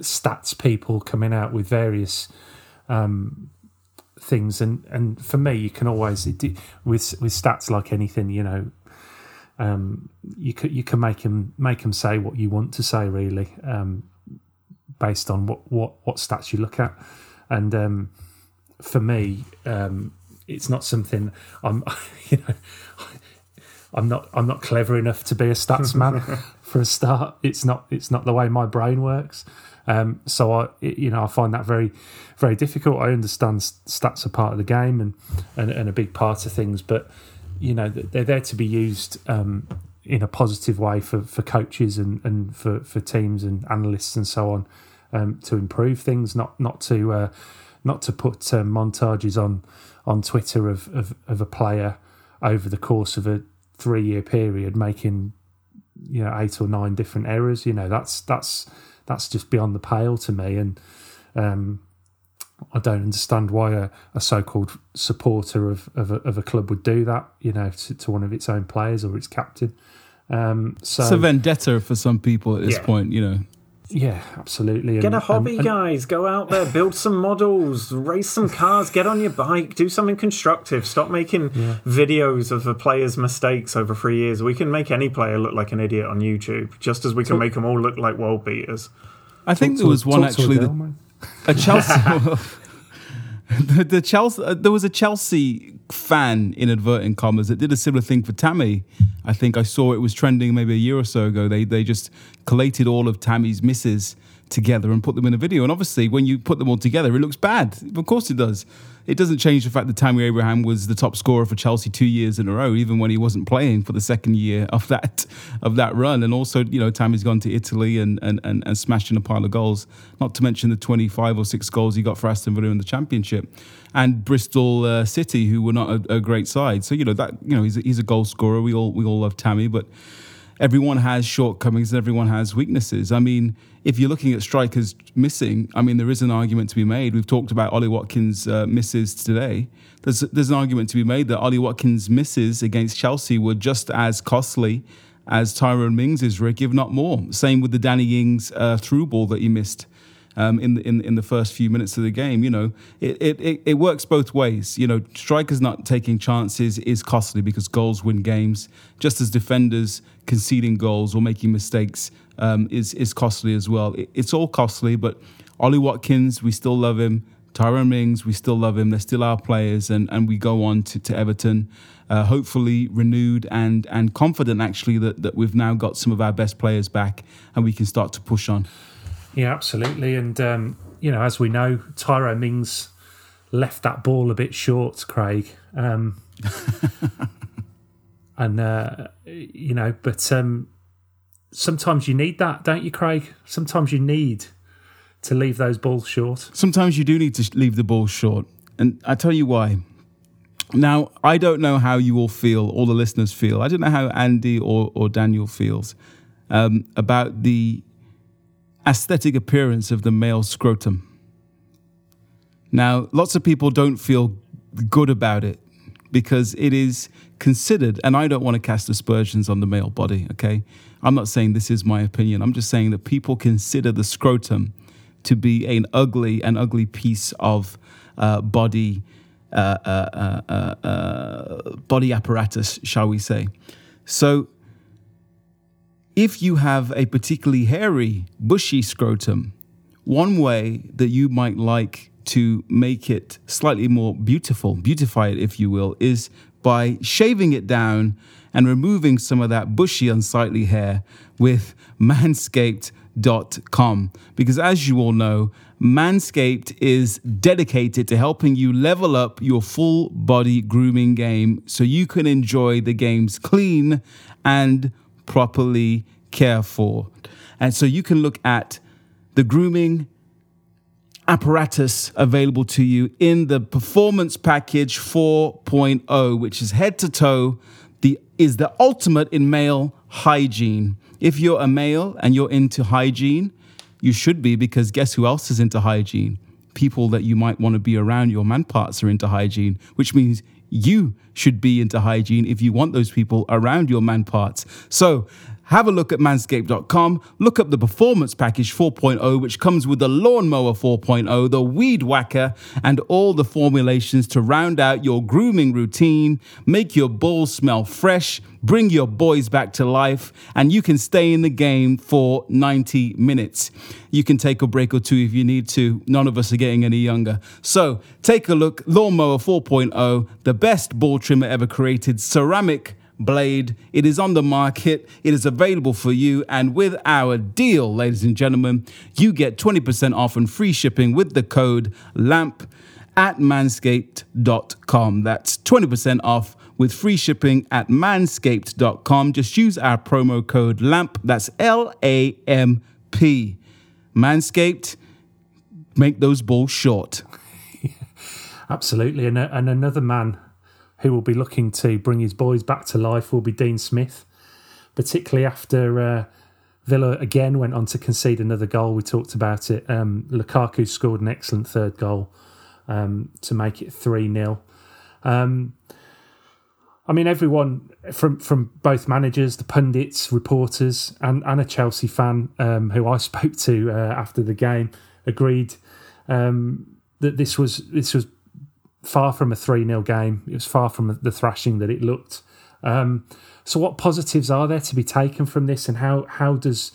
stats people coming out with various things, and for me, you can always with stats, like anything, you know, you can make them say what you want to say, really, based on what stats you look at. And for me, it's not something I'm not clever enough to be a stats man. For a start, it's not the way my brain works. So I find that very, very difficult. I understand stats are part of the game and a big part of things, but you know they're there to be used in a positive way for coaches and for teams and analysts and so on, to improve things, not to put montages on Twitter of a player over the course of a 3-year period making 8 or 9 different errors. You know, that's just beyond the pale to me, and I don't understand why a so-called supporter of a club would do that, you know, to one of its own players or its captain. So it's a vendetta for some people at this point, you know. Yeah, absolutely. Get a hobby, guys. Go out there, build some models, race some cars, get on your bike, do something constructive. Stop making videos of a player's mistakes over 3 years. We can make any player look like an idiot on YouTube, just as we can make them all look like world beaters. I think there was one actually. A Chelsea, there was a Chelsea fan, inadvertent commas, that did a similar thing for Tammy. I think I saw it was trending maybe a year or so ago. They just collated all of Tammy's misses together and put them in a video. And obviously, when you put them all together, it looks bad. Of course it does. It doesn't change the fact that Tammy Abraham was the top scorer for Chelsea 2 years in a row, even when he wasn't playing for the second year of that run. And also, you know, Tammy's gone to Italy and smashed in a pile of goals, not to mention the 25 or 6 goals he got for Aston Villa in the Championship. And Bristol City, who were not a great side. So, he's a goal scorer. We all love Tammy, but everyone has shortcomings and everyone has weaknesses. I mean, if you're looking at strikers missing, I mean, there is an argument to be made. We've talked about Ollie Watkins' misses today. There's an argument to be made that Ollie Watkins' misses against Chelsea were just as costly as Tyrone Mings' rick, if not more. Same with the Danny Ings through ball that he missed in the first few minutes of the game. You know, it works both ways. You know, strikers not taking chances is costly because goals win games, just as defenders conceding goals or making mistakes is costly as well. It's all costly, but Ollie Watkins, we still love him. Tyrone Mings, we still love him. They're still our players, and we go on to Everton, hopefully renewed and confident, actually, that we've now got some of our best players back and we can start to push on. Yeah, absolutely. And, as we know, Tyrone Mings left that ball a bit short, Craig. Sometimes you need that, don't you, Craig? Sometimes you need to leave those balls short. Sometimes you do need to leave the balls short. And I tell you why. Now, I don't know how you all feel, all the listeners feel. I don't know how Andy or Daniel feels about the aesthetic appearance of the male scrotum. Now, lots of people don't feel good about it because it is considered, and I don't want to cast aspersions on the male body, okay? I'm not saying this is my opinion. I'm just saying that people consider the scrotum to be an ugly piece of body apparatus, shall we say. So if you have a particularly hairy, bushy scrotum, one way that you might like to make it slightly more beautiful, beautify it, if you will, is by shaving it down and removing some of that bushy, unsightly hair with Manscaped.com. Because as you all know, Manscaped is dedicated to helping you level up your full body grooming game so you can enjoy the games clean and properly cared for. And so you can look at the grooming apparatus available to you in the Performance Package 4.0, which is head to toe, is the ultimate in male hygiene. If you're a male and you're into hygiene, you should be, because guess who else is into hygiene? People that you might want to be around, your man parts, are into hygiene, which means you should be into hygiene if you want those people around your man parts. So have a look at manscaped.com, look up the Performance Package 4.0, which comes with the Lawnmower 4.0, the Weed Whacker, and all the formulations to round out your grooming routine, make your balls smell fresh, bring your boys back to life, and you can stay in the game for 90 minutes. You can take a break or two if you need to. None of us are getting any younger. So take a look, Lawnmower 4.0, the best ball trimmer ever created, ceramic blade. It is on the market. It is available for you. And with our deal, ladies and gentlemen, you get 20% off and free shipping with the code LAMP at manscaped.com. That's 20% off with free shipping at manscaped.com. Just use our promo code LAMP. That's LAMP. Manscaped, make those balls short. Absolutely. And another man who will be looking to bring his boys back to life will be Dean Smith, particularly after Villa again went on to concede another goal. We talked about it. Lukaku scored an excellent third goal to make it 3-0. Everyone from both managers, the pundits, reporters, and a Chelsea fan who I spoke to after the game agreed that this was far from a 3-0 game. It was far from the thrashing that it looked. So what positives are there to be taken from this, and how does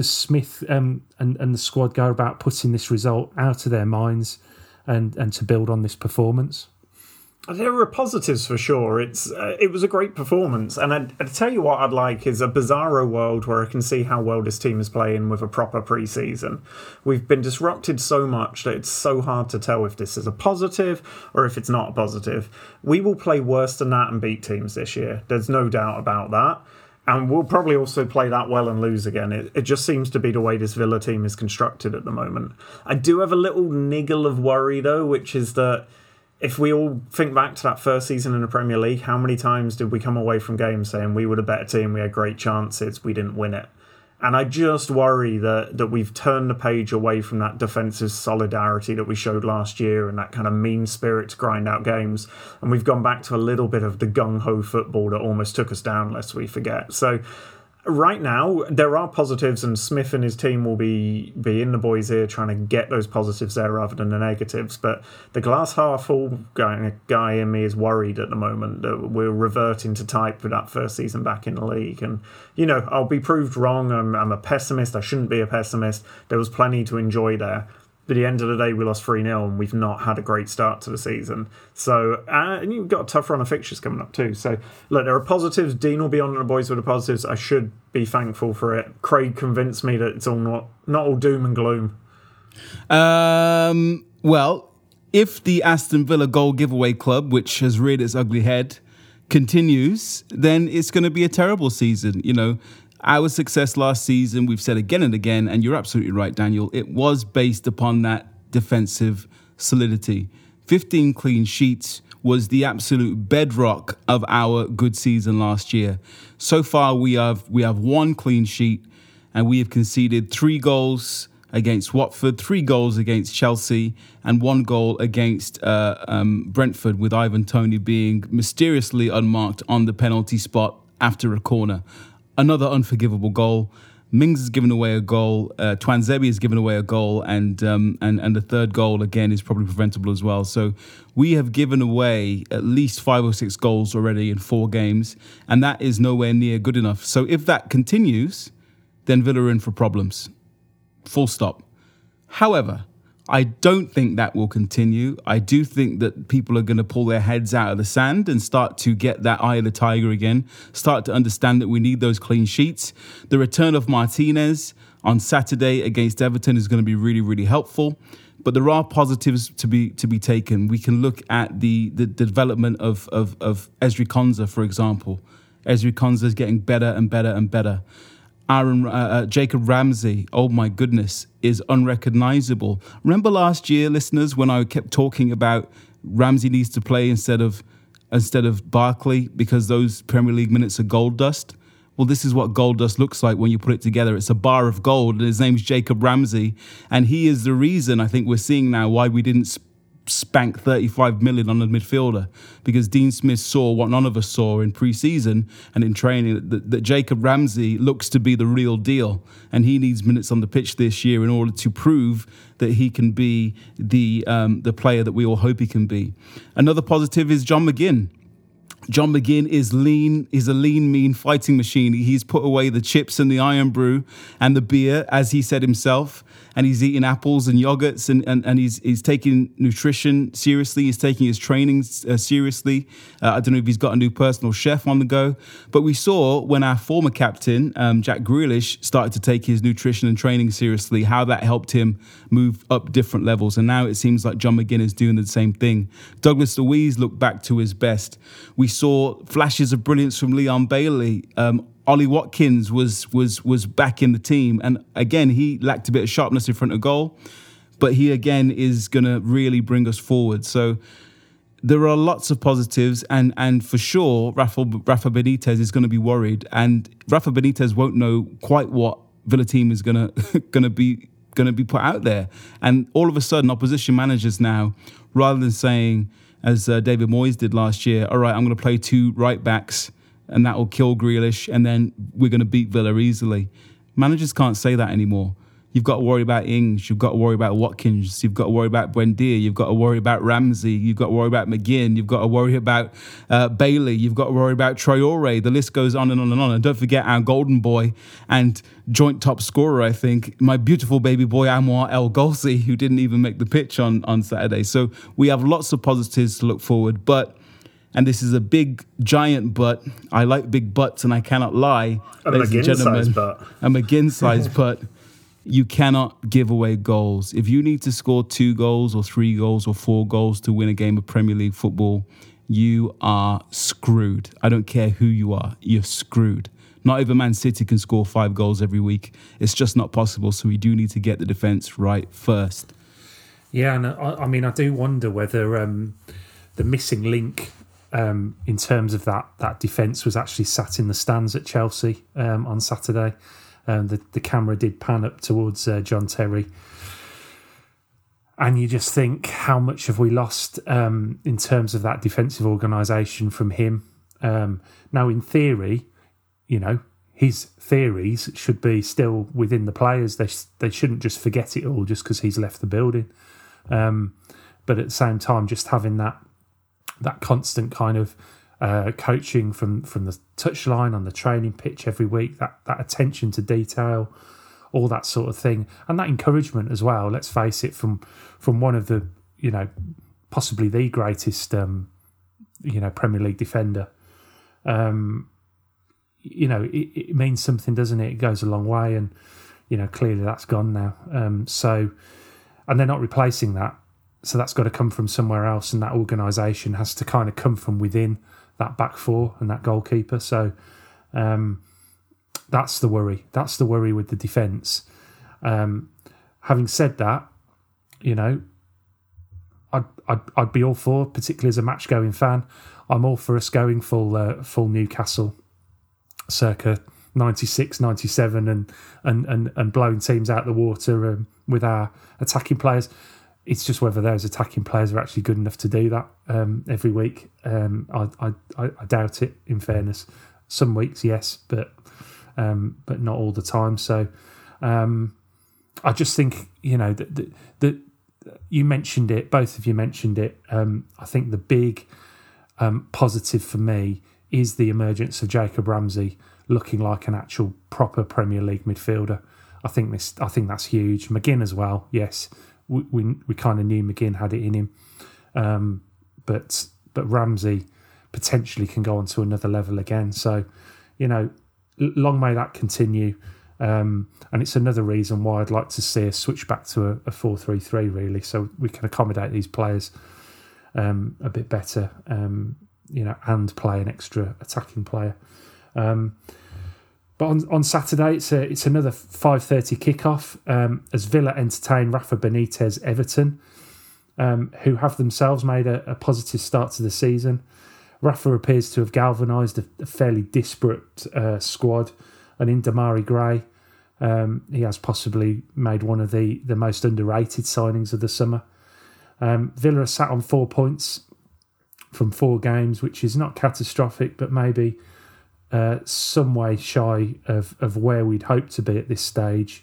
Smith and the squad go about putting this result out of their minds and to build on this performance? There are positives for sure. It was a great performance, and I'd tell you what I'd like is a bizarro world where I can see how well this team is playing with a proper pre-season. We've been disrupted so much that it's so hard to tell if this is a positive or if it's not a positive. We will play worse than that and beat teams this year. There's no doubt about that. And we'll probably also play that well and lose again. It just seems to be the way this Villa team is constructed at the moment. I do have a little niggle of worry, though, which is that if we all think back to that first season in the Premier League, how many times did we come away from games saying we were the better team, we had great chances, we didn't win it? And I just worry that we've turned the page away from that defensive solidarity that we showed last year and that kind of mean spirit to grind out games. And we've gone back to a little bit of the gung-ho football that almost took us down, lest we forget. So right now, there are positives, and Smith and his team will be in the boys' ear trying to get those positives there rather than the negatives. But the glass half full guy in me is worried at the moment that we're reverting to type with that first season back in the league. And, I'll be proved wrong. I'm a pessimist. I shouldn't be a pessimist. There was plenty to enjoy there. But at the end of the day, we lost 3-0 and we've not had a great start to the season. So, and you've got a tough run of fixtures coming up too. So, look, there are positives. Dean will be on the boys with the positives. I should be thankful for it. Craig convinced me that it's all not all doom and gloom. Well, if the Aston Villa goal giveaway club, which has reared its ugly head, continues, then it's going to be a terrible season. You know, our success last season, we've said again and again, and you're absolutely right, Daniel, it was based upon that defensive solidity. 15 clean sheets was the absolute bedrock of our good season last year. So far, we have one clean sheet, and we have conceded 3 goals against Watford, 3 goals against Chelsea, and 1 goal against Brentford, with Ivan Toney being mysteriously unmarked on the penalty spot after a corner. Another unforgivable goal. Mings has given away a goal. Tuanzebe has given away a goal, and the third goal again is probably preventable as well. So we have given away at least 5 or 6 goals already in 4 games, and that is nowhere near good enough. So if that continues, then Villa are in for problems. Full stop. However, I don't think that will continue. I do think that people are going to pull their heads out of the sand and start to get that eye of the tiger again, start to understand that we need those clean sheets. The return of Martinez on Saturday against Everton is going to be really, really helpful. But there are positives to be taken. We can look at the development of Ezri Konza, for example. Ezri Konza is getting better and better and better. Jacob Ramsey, oh my goodness, is unrecognizable. Remember last year, listeners, when I kept talking about Ramsey needs to play instead of Barkley because those Premier League minutes are gold dust? Well, this is what gold dust looks like when you put it together. It's a bar of gold, and his name's Jacob Ramsey, and he is the reason I think we're seeing now why we didn't spank 35 million on the midfielder, because Dean Smith saw what none of us saw in pre-season and in training, that Jacob Ramsey looks to be the real deal, and he needs minutes on the pitch this year in order to prove that he can be the player that we all hope he can be. Another positive is John McGinn. John McGinn is lean. He's a lean, mean fighting machine. He's put away the chips and the iron brew and the beer, as he said himself, and he's eating apples and yogurts, and he's taking nutrition seriously. He's taking his training seriously. I don't know if he's got a new personal chef on the go, but we saw when our former captain, Jack Grealish, started to take his nutrition and training seriously, how that helped him move up different levels, and now it seems like John McGinn is doing the same thing. Douglas Luiz looked back to his best. We saw flashes of brilliance from Leon Bailey. Ollie Watkins was back in the team, and again he lacked a bit of sharpness in front of goal, but he again is going to really bring us forward. So there are lots of positives, and for sure Rafa Benitez is going to be worried, and Rafa Benitez won't know quite what Villa team is going to be put out there. And all of a sudden, opposition managers now, rather than saying, as David Moyes did last year, all right, I'm going to play 2 right backs and that will kill Grealish and then we're going to beat Villa easily. Managers can't say that anymore. You've got to worry about Ings, you've got to worry about Watkins, you've got to worry about Buendia, you've got to worry about Ramsey, you've got to worry about McGinn, you've got to worry about Bailey, you've got to worry about Traore. The list goes on and on and on. And don't forget our golden boy and joint top scorer, I think, my beautiful baby boy Anwar El Gholsi, who didn't even make the pitch on Saturday. So we have lots of positives to look forward, but, and this is a big, giant butt. I like big butts and I cannot lie. A McGinn-sized butt. A McGinn-sized butt. You cannot give away goals. If you need to score 2 goals or 3 goals or 4 goals to win a game of Premier League football, you are screwed. I don't care who you are. You're screwed. Not even Man City can score 5 goals every week. It's just not possible. So we do need to get the defence right first. Yeah, and I mean, I do wonder whether the missing link in terms of that defence was actually sat in the stands at Chelsea on Saturday. The camera did pan up towards John Terry. And you just think, how much have we lost in terms of that defensive organisation from him? Now, in theory, you know, his theories should be still within the players. They shouldn't just forget it all just because he's left the building. But at the same time, just having that constant kind of coaching from the touchline on the training pitch every week, that attention to detail all that sort of thing. And that encouragement as well, let's face it, from one of the, you know, possibly the greatest, you know, Premier League defender. You know, it means something, doesn't it? It goes a long way, and, you know, clearly that's gone now. So, and they're not replacing that. So that's got to come from somewhere else, and that organisation has to kind of come from within that back four and that goalkeeper. So that's the worry. That's the worry with the defence. Having said that, you know, I'd be all for, particularly as a match-going fan, I'm all for us going full Newcastle circa 96, 97 and blowing teams out the water with our attacking players. It's just whether those attacking players are actually good enough to do that every week. I doubt it, in fairness. Some weeks, yes, but not all the time. So I just think, you know, that you mentioned it, both of you mentioned it. I think the big positive for me is the emergence of Jacob Ramsey looking like an actual proper Premier League midfielder. I think that's huge. McGinn as well, yes. We kind of knew McGinn had it in him, but Ramsey potentially can go on to another level again. So, you know, long may that continue, and it's another reason why I'd like to see us switch back to a 4-3-3 really, so we can accommodate these players a bit better, you know, and play an extra attacking player. But on Saturday, it's another 5:30 kickoff as Villa entertain Rafa Benitez Everton, who have themselves made a positive start to the season. Rafa appears to have galvanised a fairly disparate squad, and in Demarai Gray, he has possibly made one of the most underrated signings of the summer. Villa are sat on 4 points from 4 games, which is not catastrophic, but maybe some way shy of where we'd hope to be at this stage.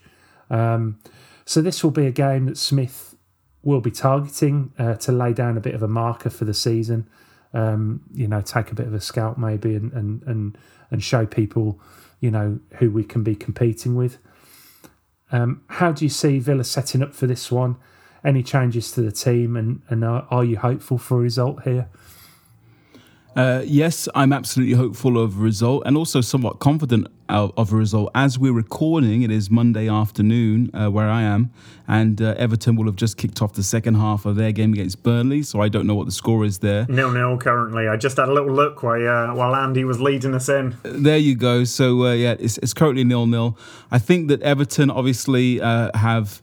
So this will be a game that Smith will be targeting to lay down a bit of a marker for the season, you know, take a bit of a scalp maybe and show people, you know, who we can be competing with. How do you see Villa setting up for this one? Any changes to the team, and are you hopeful for a result here? Yes, I'm absolutely hopeful of a result, and also somewhat confident of a result. As we're recording, it is Monday afternoon where I am, and Everton will have just kicked off the second half of their game against Burnley, so I don't know what the score is there. 0-0 currently. I just had a little look while Andy was leading us in. There you go. So, yeah, it's currently 0-0. I think that Everton obviously have...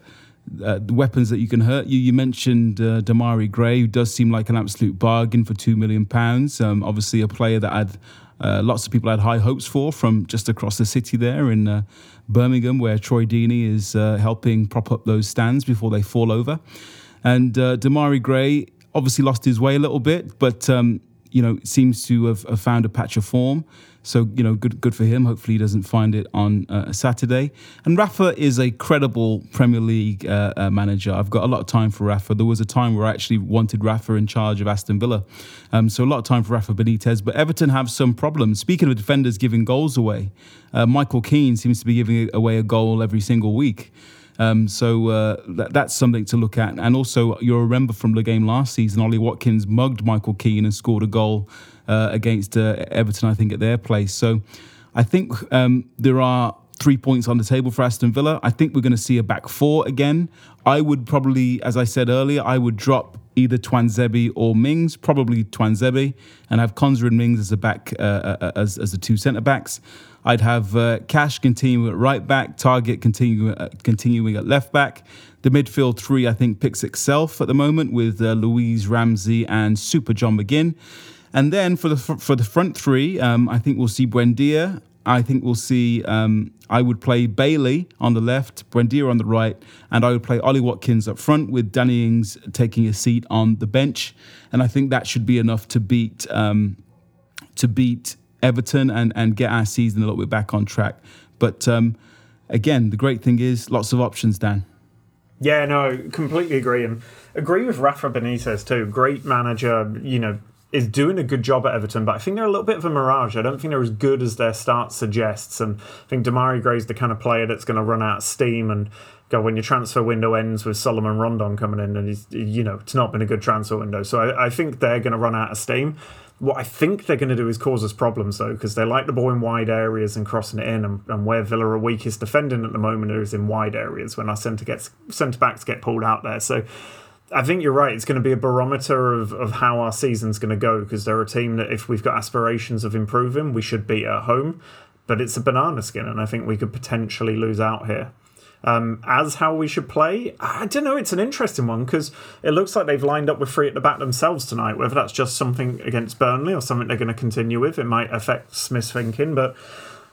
the weapons that you can hurt you. You mentioned Demarai Gray, who does seem like an absolute bargain for £2 million. Obviously, a player that lots of people had high hopes for from just across the city there in Birmingham, where Troy Deeney is helping prop up those stands before they fall over. And Demarai Gray obviously lost his way a little bit, but you know, seems to have found a patch of form. So, you know, good for him. Hopefully he doesn't find it on Saturday. And Rafa is a credible Premier League manager. I've got a lot of time for Rafa. There was a time where I actually wanted Rafa in charge of Aston Villa. So a lot of time for Rafa Benitez. But Everton have some problems. Speaking of defenders giving goals away, Michael Keane seems to be giving away a goal every single week. So that's something to look at. And also, you'll remember from the game last season, Ollie Watkins mugged Michael Keane and scored a goal against Everton, I think, at their place. So I think there are 3 points on the table for Aston Villa. I think we're going to see a back four again. I would probably, as I said earlier, I would drop either Tuanzebe or Mings, probably Tuanzebe, and have Konza and Mings as a back as the two centre backs. I'd have Cash continuing at right back, Targett continuing at left back. The midfield three, I think, picks itself at the moment with Louise, Ramsey, and Super John McGinn. And then for the front three, I think we'll see Buendia. I think we'll see, I would play Bailey on the left, Buendia on the right, and I would play Ollie Watkins up front with Danny Ings taking a seat on the bench. And I think that should be enough to beat Everton and get our season a little bit back on track. But again, the great thing is lots of options, Dan. Yeah, no, completely agree. And agree with Rafa Benitez too. Great manager, you know, is doing a good job at Everton, but I think they're a little bit of a mirage. I don't think they're as good as their start suggests, and I think Demarai Gray is the kind of player that's going to run out of steam. And God, when your transfer window ends with Solomon Rondon coming in, and he's, you know, it's not been a good transfer window. So I think they're going to run out of steam. What I think they're going to do is cause us problems, though, because they like the ball in wide areas and crossing it in, and where Villa are weakest defending at the moment is in wide areas when our centre-backs get pulled out there. So I think you're right. It's going to be a barometer of how our season's going to go, because they're a team that, if we've got aspirations of improving, we should beat at home. But it's a banana skin, and I think we could potentially lose out here. As how we should play, I don't know, it's an interesting one, because it looks like they've lined up with three at the back themselves tonight. Whether that's just something against Burnley or something they're going to continue with, it might affect Smith's thinking. But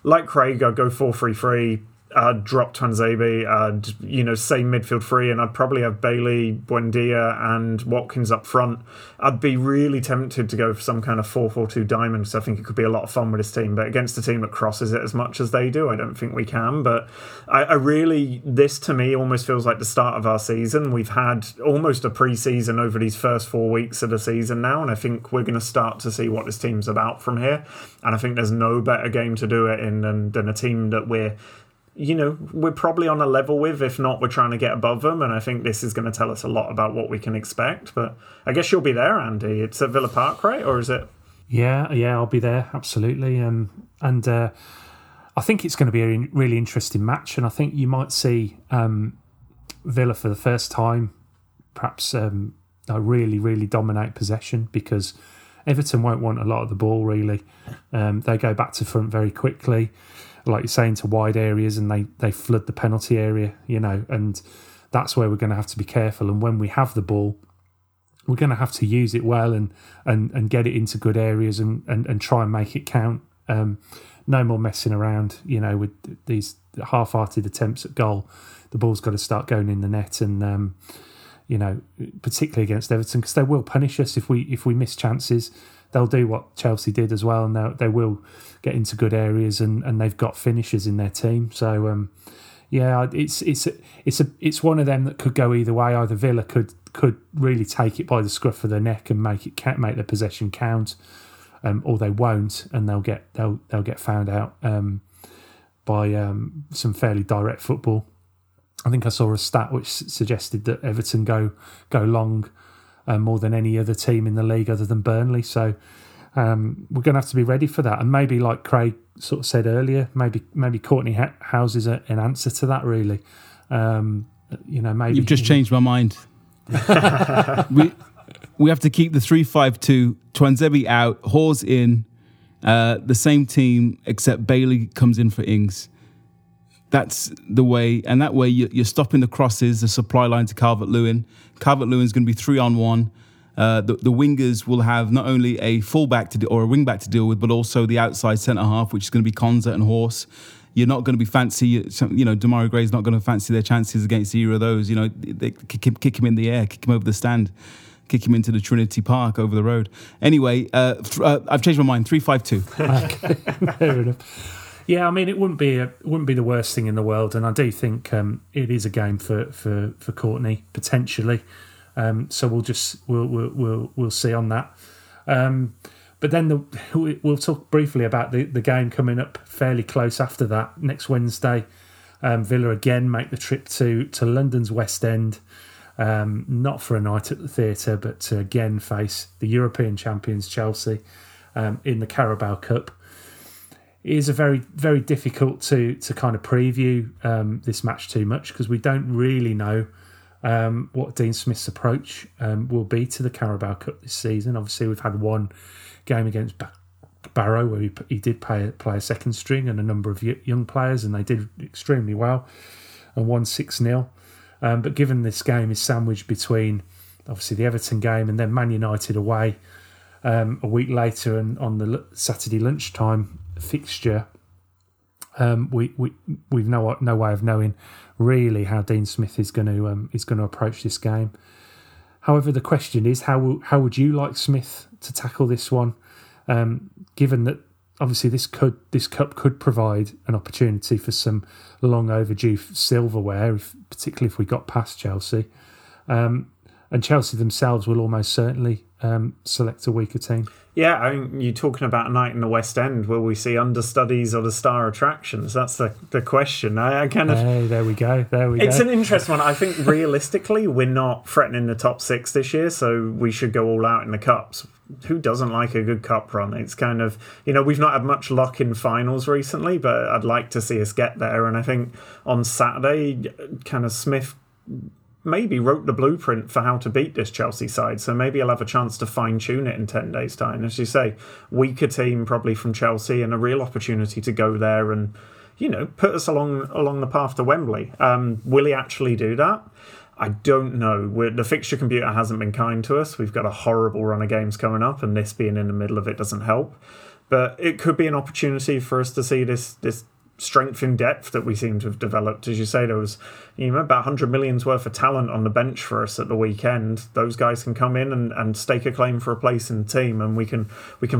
like Craig, I'd go 4-3-3, I'd drop Tuanzebe, I'd, you know, say midfield three, and I'd probably have Bailey, Buendia and Watkins up front. I'd be really tempted to go for some kind of 4-4-2 diamond, because I think it could be a lot of fun with this team. But against a team that crosses it as much as they do, I don't think we can. But I really, this to me almost feels like the start of our season. We've had almost a pre-season over these first 4 weeks of the season now, and I think we're going to start to see what this team's about from here. And I think there's no better game to do it in than a team that we're probably on a level with, if not, we're trying to get above them. And I think this is going to tell us a lot about what we can expect. But I guess you'll be there, Andy. It's at Villa Park, right? Or is it? Yeah, I'll be there. Absolutely. And I think it's going to be a really interesting match. And I think you might see Villa for the first time, perhaps really, really dominate possession, because Everton won't want a lot of the ball, really. They go back to front very quickly, like you're saying, to wide areas, and they flood the penalty area, you know, and that's where we're going to have to be careful. And when we have the ball, we're going to have to use it well and get it into good areas and try and make it count. No more messing around, you know, with these half-hearted attempts at goal. The ball's got to start going in the net, and, you know, particularly against Everton, because they will punish us if we miss chances. They'll do what Chelsea did as well, and they will get into good areas, and they've got finishers in their team. So, it's one of them that could go either way. Either Villa could really take it by the scruff of the neck and make their possession count, or they won't, and they'll get found out by some fairly direct football. I think I saw a stat which suggested that Everton go long more than any other team in the league other than Burnley. So we're going to have to be ready for that. And maybe, like Craig sort of said earlier, maybe Courtney Hause is an answer to that, really. Maybe you've just changed my mind. we have to keep the 3-5-2, Tuanzebe out, Hause in, the same team, except Bailey comes in for Ings. That's the way, and that way you're stopping the crosses, the supply line to Calvert-Lewin. Calvert-Lewin's going to be 3-on-1. The wingers will have not only a fullback or a wing-back to deal with, but also the outside centre-half, which is going to be Konza and Hause. You're not going to be fancy, you know, Demarai Gray's not going to fancy their chances against either of those. You know, they kick him in the air, kick him over the stand, kick him into the Trinity Park over the road. Anyway, I've changed my mind, 3-5-2. Okay, fair enough. Yeah, I mean, it wouldn't be the worst thing in the world, and I do think it is a game for Courtney potentially. So we'll see on that. But then we'll talk briefly about the game coming up fairly close after that next Wednesday. Villa again make the trip to London's West End, not for a night at the theatre, but to again face the European champions Chelsea in the Carabao Cup. It is a very, very difficult to kind of preview this match too much, because we don't really know what Dean Smith's approach will be to the Carabao Cup this season. Obviously, we've had one game against Barrow where he did play a second string and a number of young players, and they did extremely well and won 6-0. But given this game is sandwiched between, obviously, the Everton game and then Man United away a week later, and on the Saturday lunchtime fixture, we've no way of knowing really how Dean Smith is going to approach this game. However, the question is, how would you like Smith to tackle this one? Given that obviously this cup could provide an opportunity for some long overdue silverware, particularly if we got past Chelsea, and Chelsea themselves will almost certainly select a weaker team. Yeah, I mean, you're talking about a night in the West End. Will we see understudies or the star attractions? That's the question. I kind of. Hey, there we go. It's an interesting one. I think realistically, we're not threatening the top six this year, so we should go all out in the cups. Who doesn't like a good cup run? It's kind of, you know, we've not had much luck in finals recently, but I'd like to see us get there. And I think on Saturday, kind of Smith maybe wrote the blueprint for how to beat this Chelsea side. So maybe he'll have a chance to fine-tune it in 10 days' time. As you say, weaker team probably from Chelsea and a real opportunity to go there and, you know, put us along the path to Wembley. Will he actually do that? I don't know. The fixture computer hasn't been kind to us. We've got a horrible run of games coming up, and this being in the middle of it doesn't help. But it could be an opportunity for us to see this strength in depth that we seem to have developed. As you say, there was, you know, about 100 million's worth of talent on the bench for us at the weekend. Those guys can come in and stake a claim for a place in the team, and we can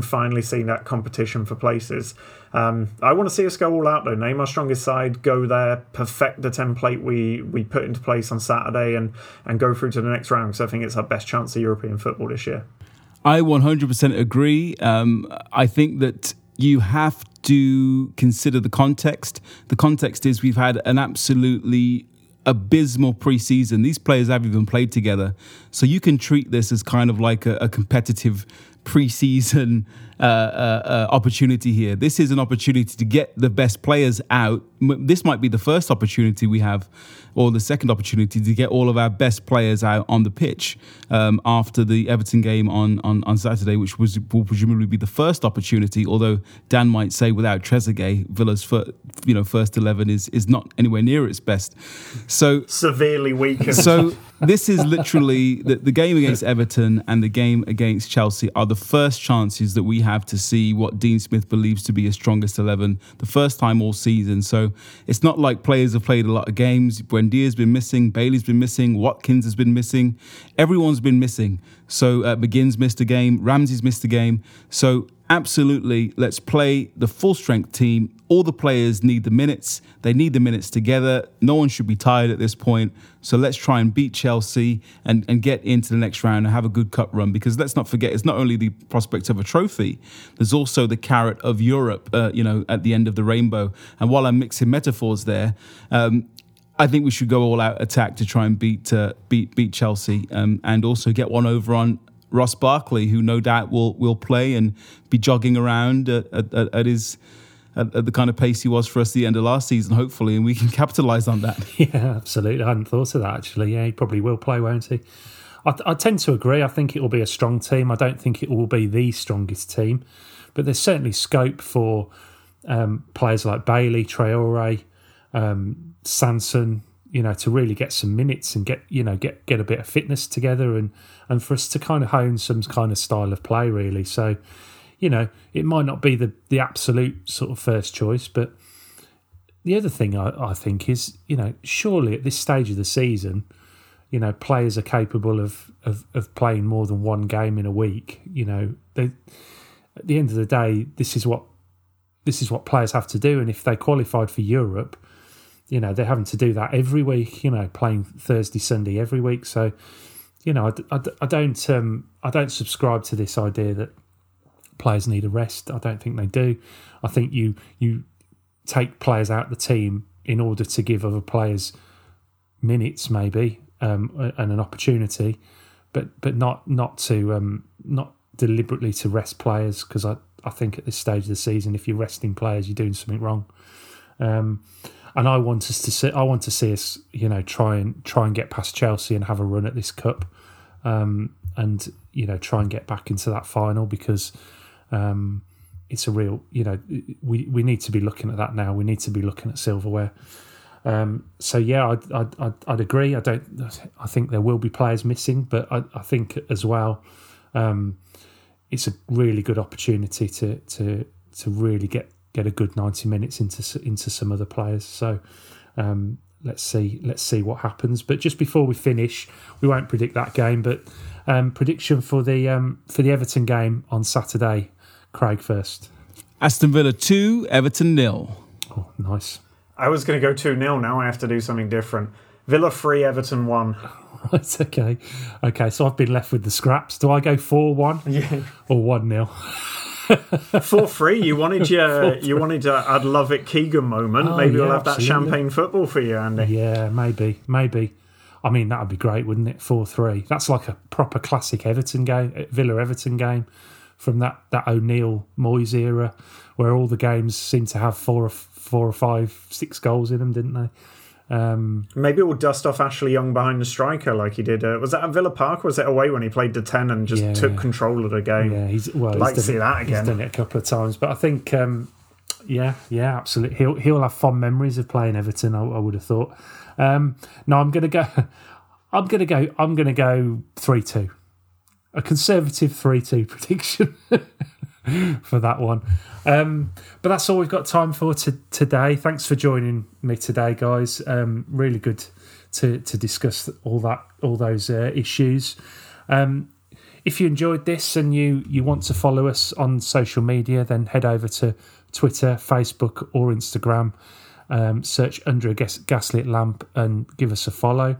finally see that competition for places. I want to see us go all out though. Name our strongest side, go there, perfect the template we put into place on Saturday and go through to the next round, because I think it's our best chance of European football this year. I 100% agree. I think that you have to consider the context. The context is we've had an absolutely abysmal pre-season. These players haven't even played together. So you can treat this as kind of like a competitive pre-season opportunity here. This is an opportunity to get the best players out. This might be the first opportunity we have, or the second opportunity to get all of our best players out on the pitch after the Everton game on Saturday, which will presumably be the first opportunity. Although Dan might say without Trezeguet, Villa's first 11 is not anywhere near its best. So severely weakened. So this is literally the game against Everton and the game against Chelsea are the first chances that we have to see what Dean Smith believes to be his strongest 11, the first time all season. So it's not like players have played a lot of games. Buendia's been missing, Bailey's been missing, Watkins has been missing, everyone's been missing. So McGinn's missed a game, Ramsey's missed a game. So absolutely, let's play the full-strength team. All the players need the minutes. They need the minutes together. No one should be tired at this point. So let's try and beat Chelsea and get into the next round and have a good cup run. Because let's not forget, it's not only the prospect of a trophy, there's also the carrot of Europe, at the end of the rainbow. And while I'm mixing metaphors there, I think we should go all-out attack to try and beat Chelsea and also get one over on Ross Barkley, who no doubt will play and be jogging around at the kind of pace he was for us the end of last season, hopefully, and we can capitalise on that. Yeah, absolutely. I hadn't thought of that, actually. Yeah, he probably will play, won't he? I tend to agree. I think it will be a strong team. I don't think it will be the strongest team, but there's certainly scope for players like Bailey, Traore, Sanson, to really get some minutes and get a bit of fitness together and for us to kind of hone some kind of style of play, really. So, it might not be the absolute sort of first choice, but the other thing I think is, surely at this stage of the season, players are capable of playing more than one game in a week. At the end of the day, this is what players have to do, and if they qualified for Europe, they're having to do that every week, playing Thursday, Sunday every week. So, I don't subscribe to this idea that players need a rest. I don't think they do. I think you take players out of the team in order to give other players minutes, maybe, and an opportunity, but not deliberately to rest players, because I think at this stage of the season, if you're resting players, you're doing something wrong. And I want to see us, try and get past Chelsea and have a run at this cup, and try and get back into that final, because it's a real, we need to be looking at that now. We need to be looking at silverware. So yeah, I'd agree. I think there will be players missing, but I think as well, it's a really good opportunity to really get a good 90 minutes into some other players. So let's see what happens. But just before we finish, we won't predict that game, but prediction for the Everton game on Saturday. Craig first. Aston Villa 2, Everton 0. Oh, nice. I was going to go 2-0. Now I have to do something different. Villa 3, Everton 1. Right, okay. Okay, so I've been left with the scraps. Do I go 4-1 or 1-0? 4-3. You wanted your I'd love it Keegan moment. Oh, maybe we'll have that champagne football for you, Andy. Yeah, maybe. I mean, that would be great, wouldn't it? 4-3. That's like a proper classic Everton game, Villa-Everton game from that O'Neill-Moyes era where all the games seemed to have four or five, six goals in them, didn't they? Maybe we'll dust off Ashley Young behind the striker like he did. Was that at Villa Park or was it away when he played the 10 and just took control of the game? Yeah, I'd like to see that again. He's done it a couple of times. But I think, absolutely. He'll have fond memories of playing Everton, I would have thought. No, I'm going to go 3-2. A conservative 3-2 prediction for that one. But that's all we've got time for today. Thanks for joining me today, guys. Really good to discuss all those issues. If you enjoyed this and you want to follow us on social media, then head over to Twitter, Facebook, or Instagram. Search Under a Gaslit Lamp and give us a follow.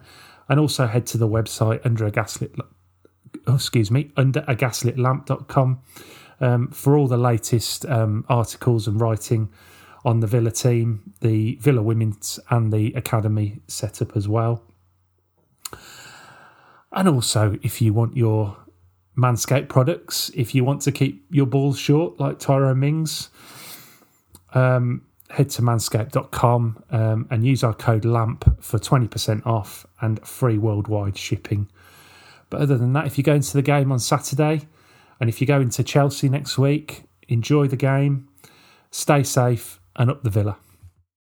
And also head to the website underagaslitlamp.com for all the latest articles and writing on the Villa team, the Villa Women's and the Academy setup as well. And also, if you want your Manscaped products, if you want to keep your balls short like Tyrone Mings, head to manscaped.com and use our code LAMP for 20% off and free worldwide shipping. But other than that, if you go into the game on Saturday and if you go into Chelsea next week, enjoy the game, stay safe and up the Villa.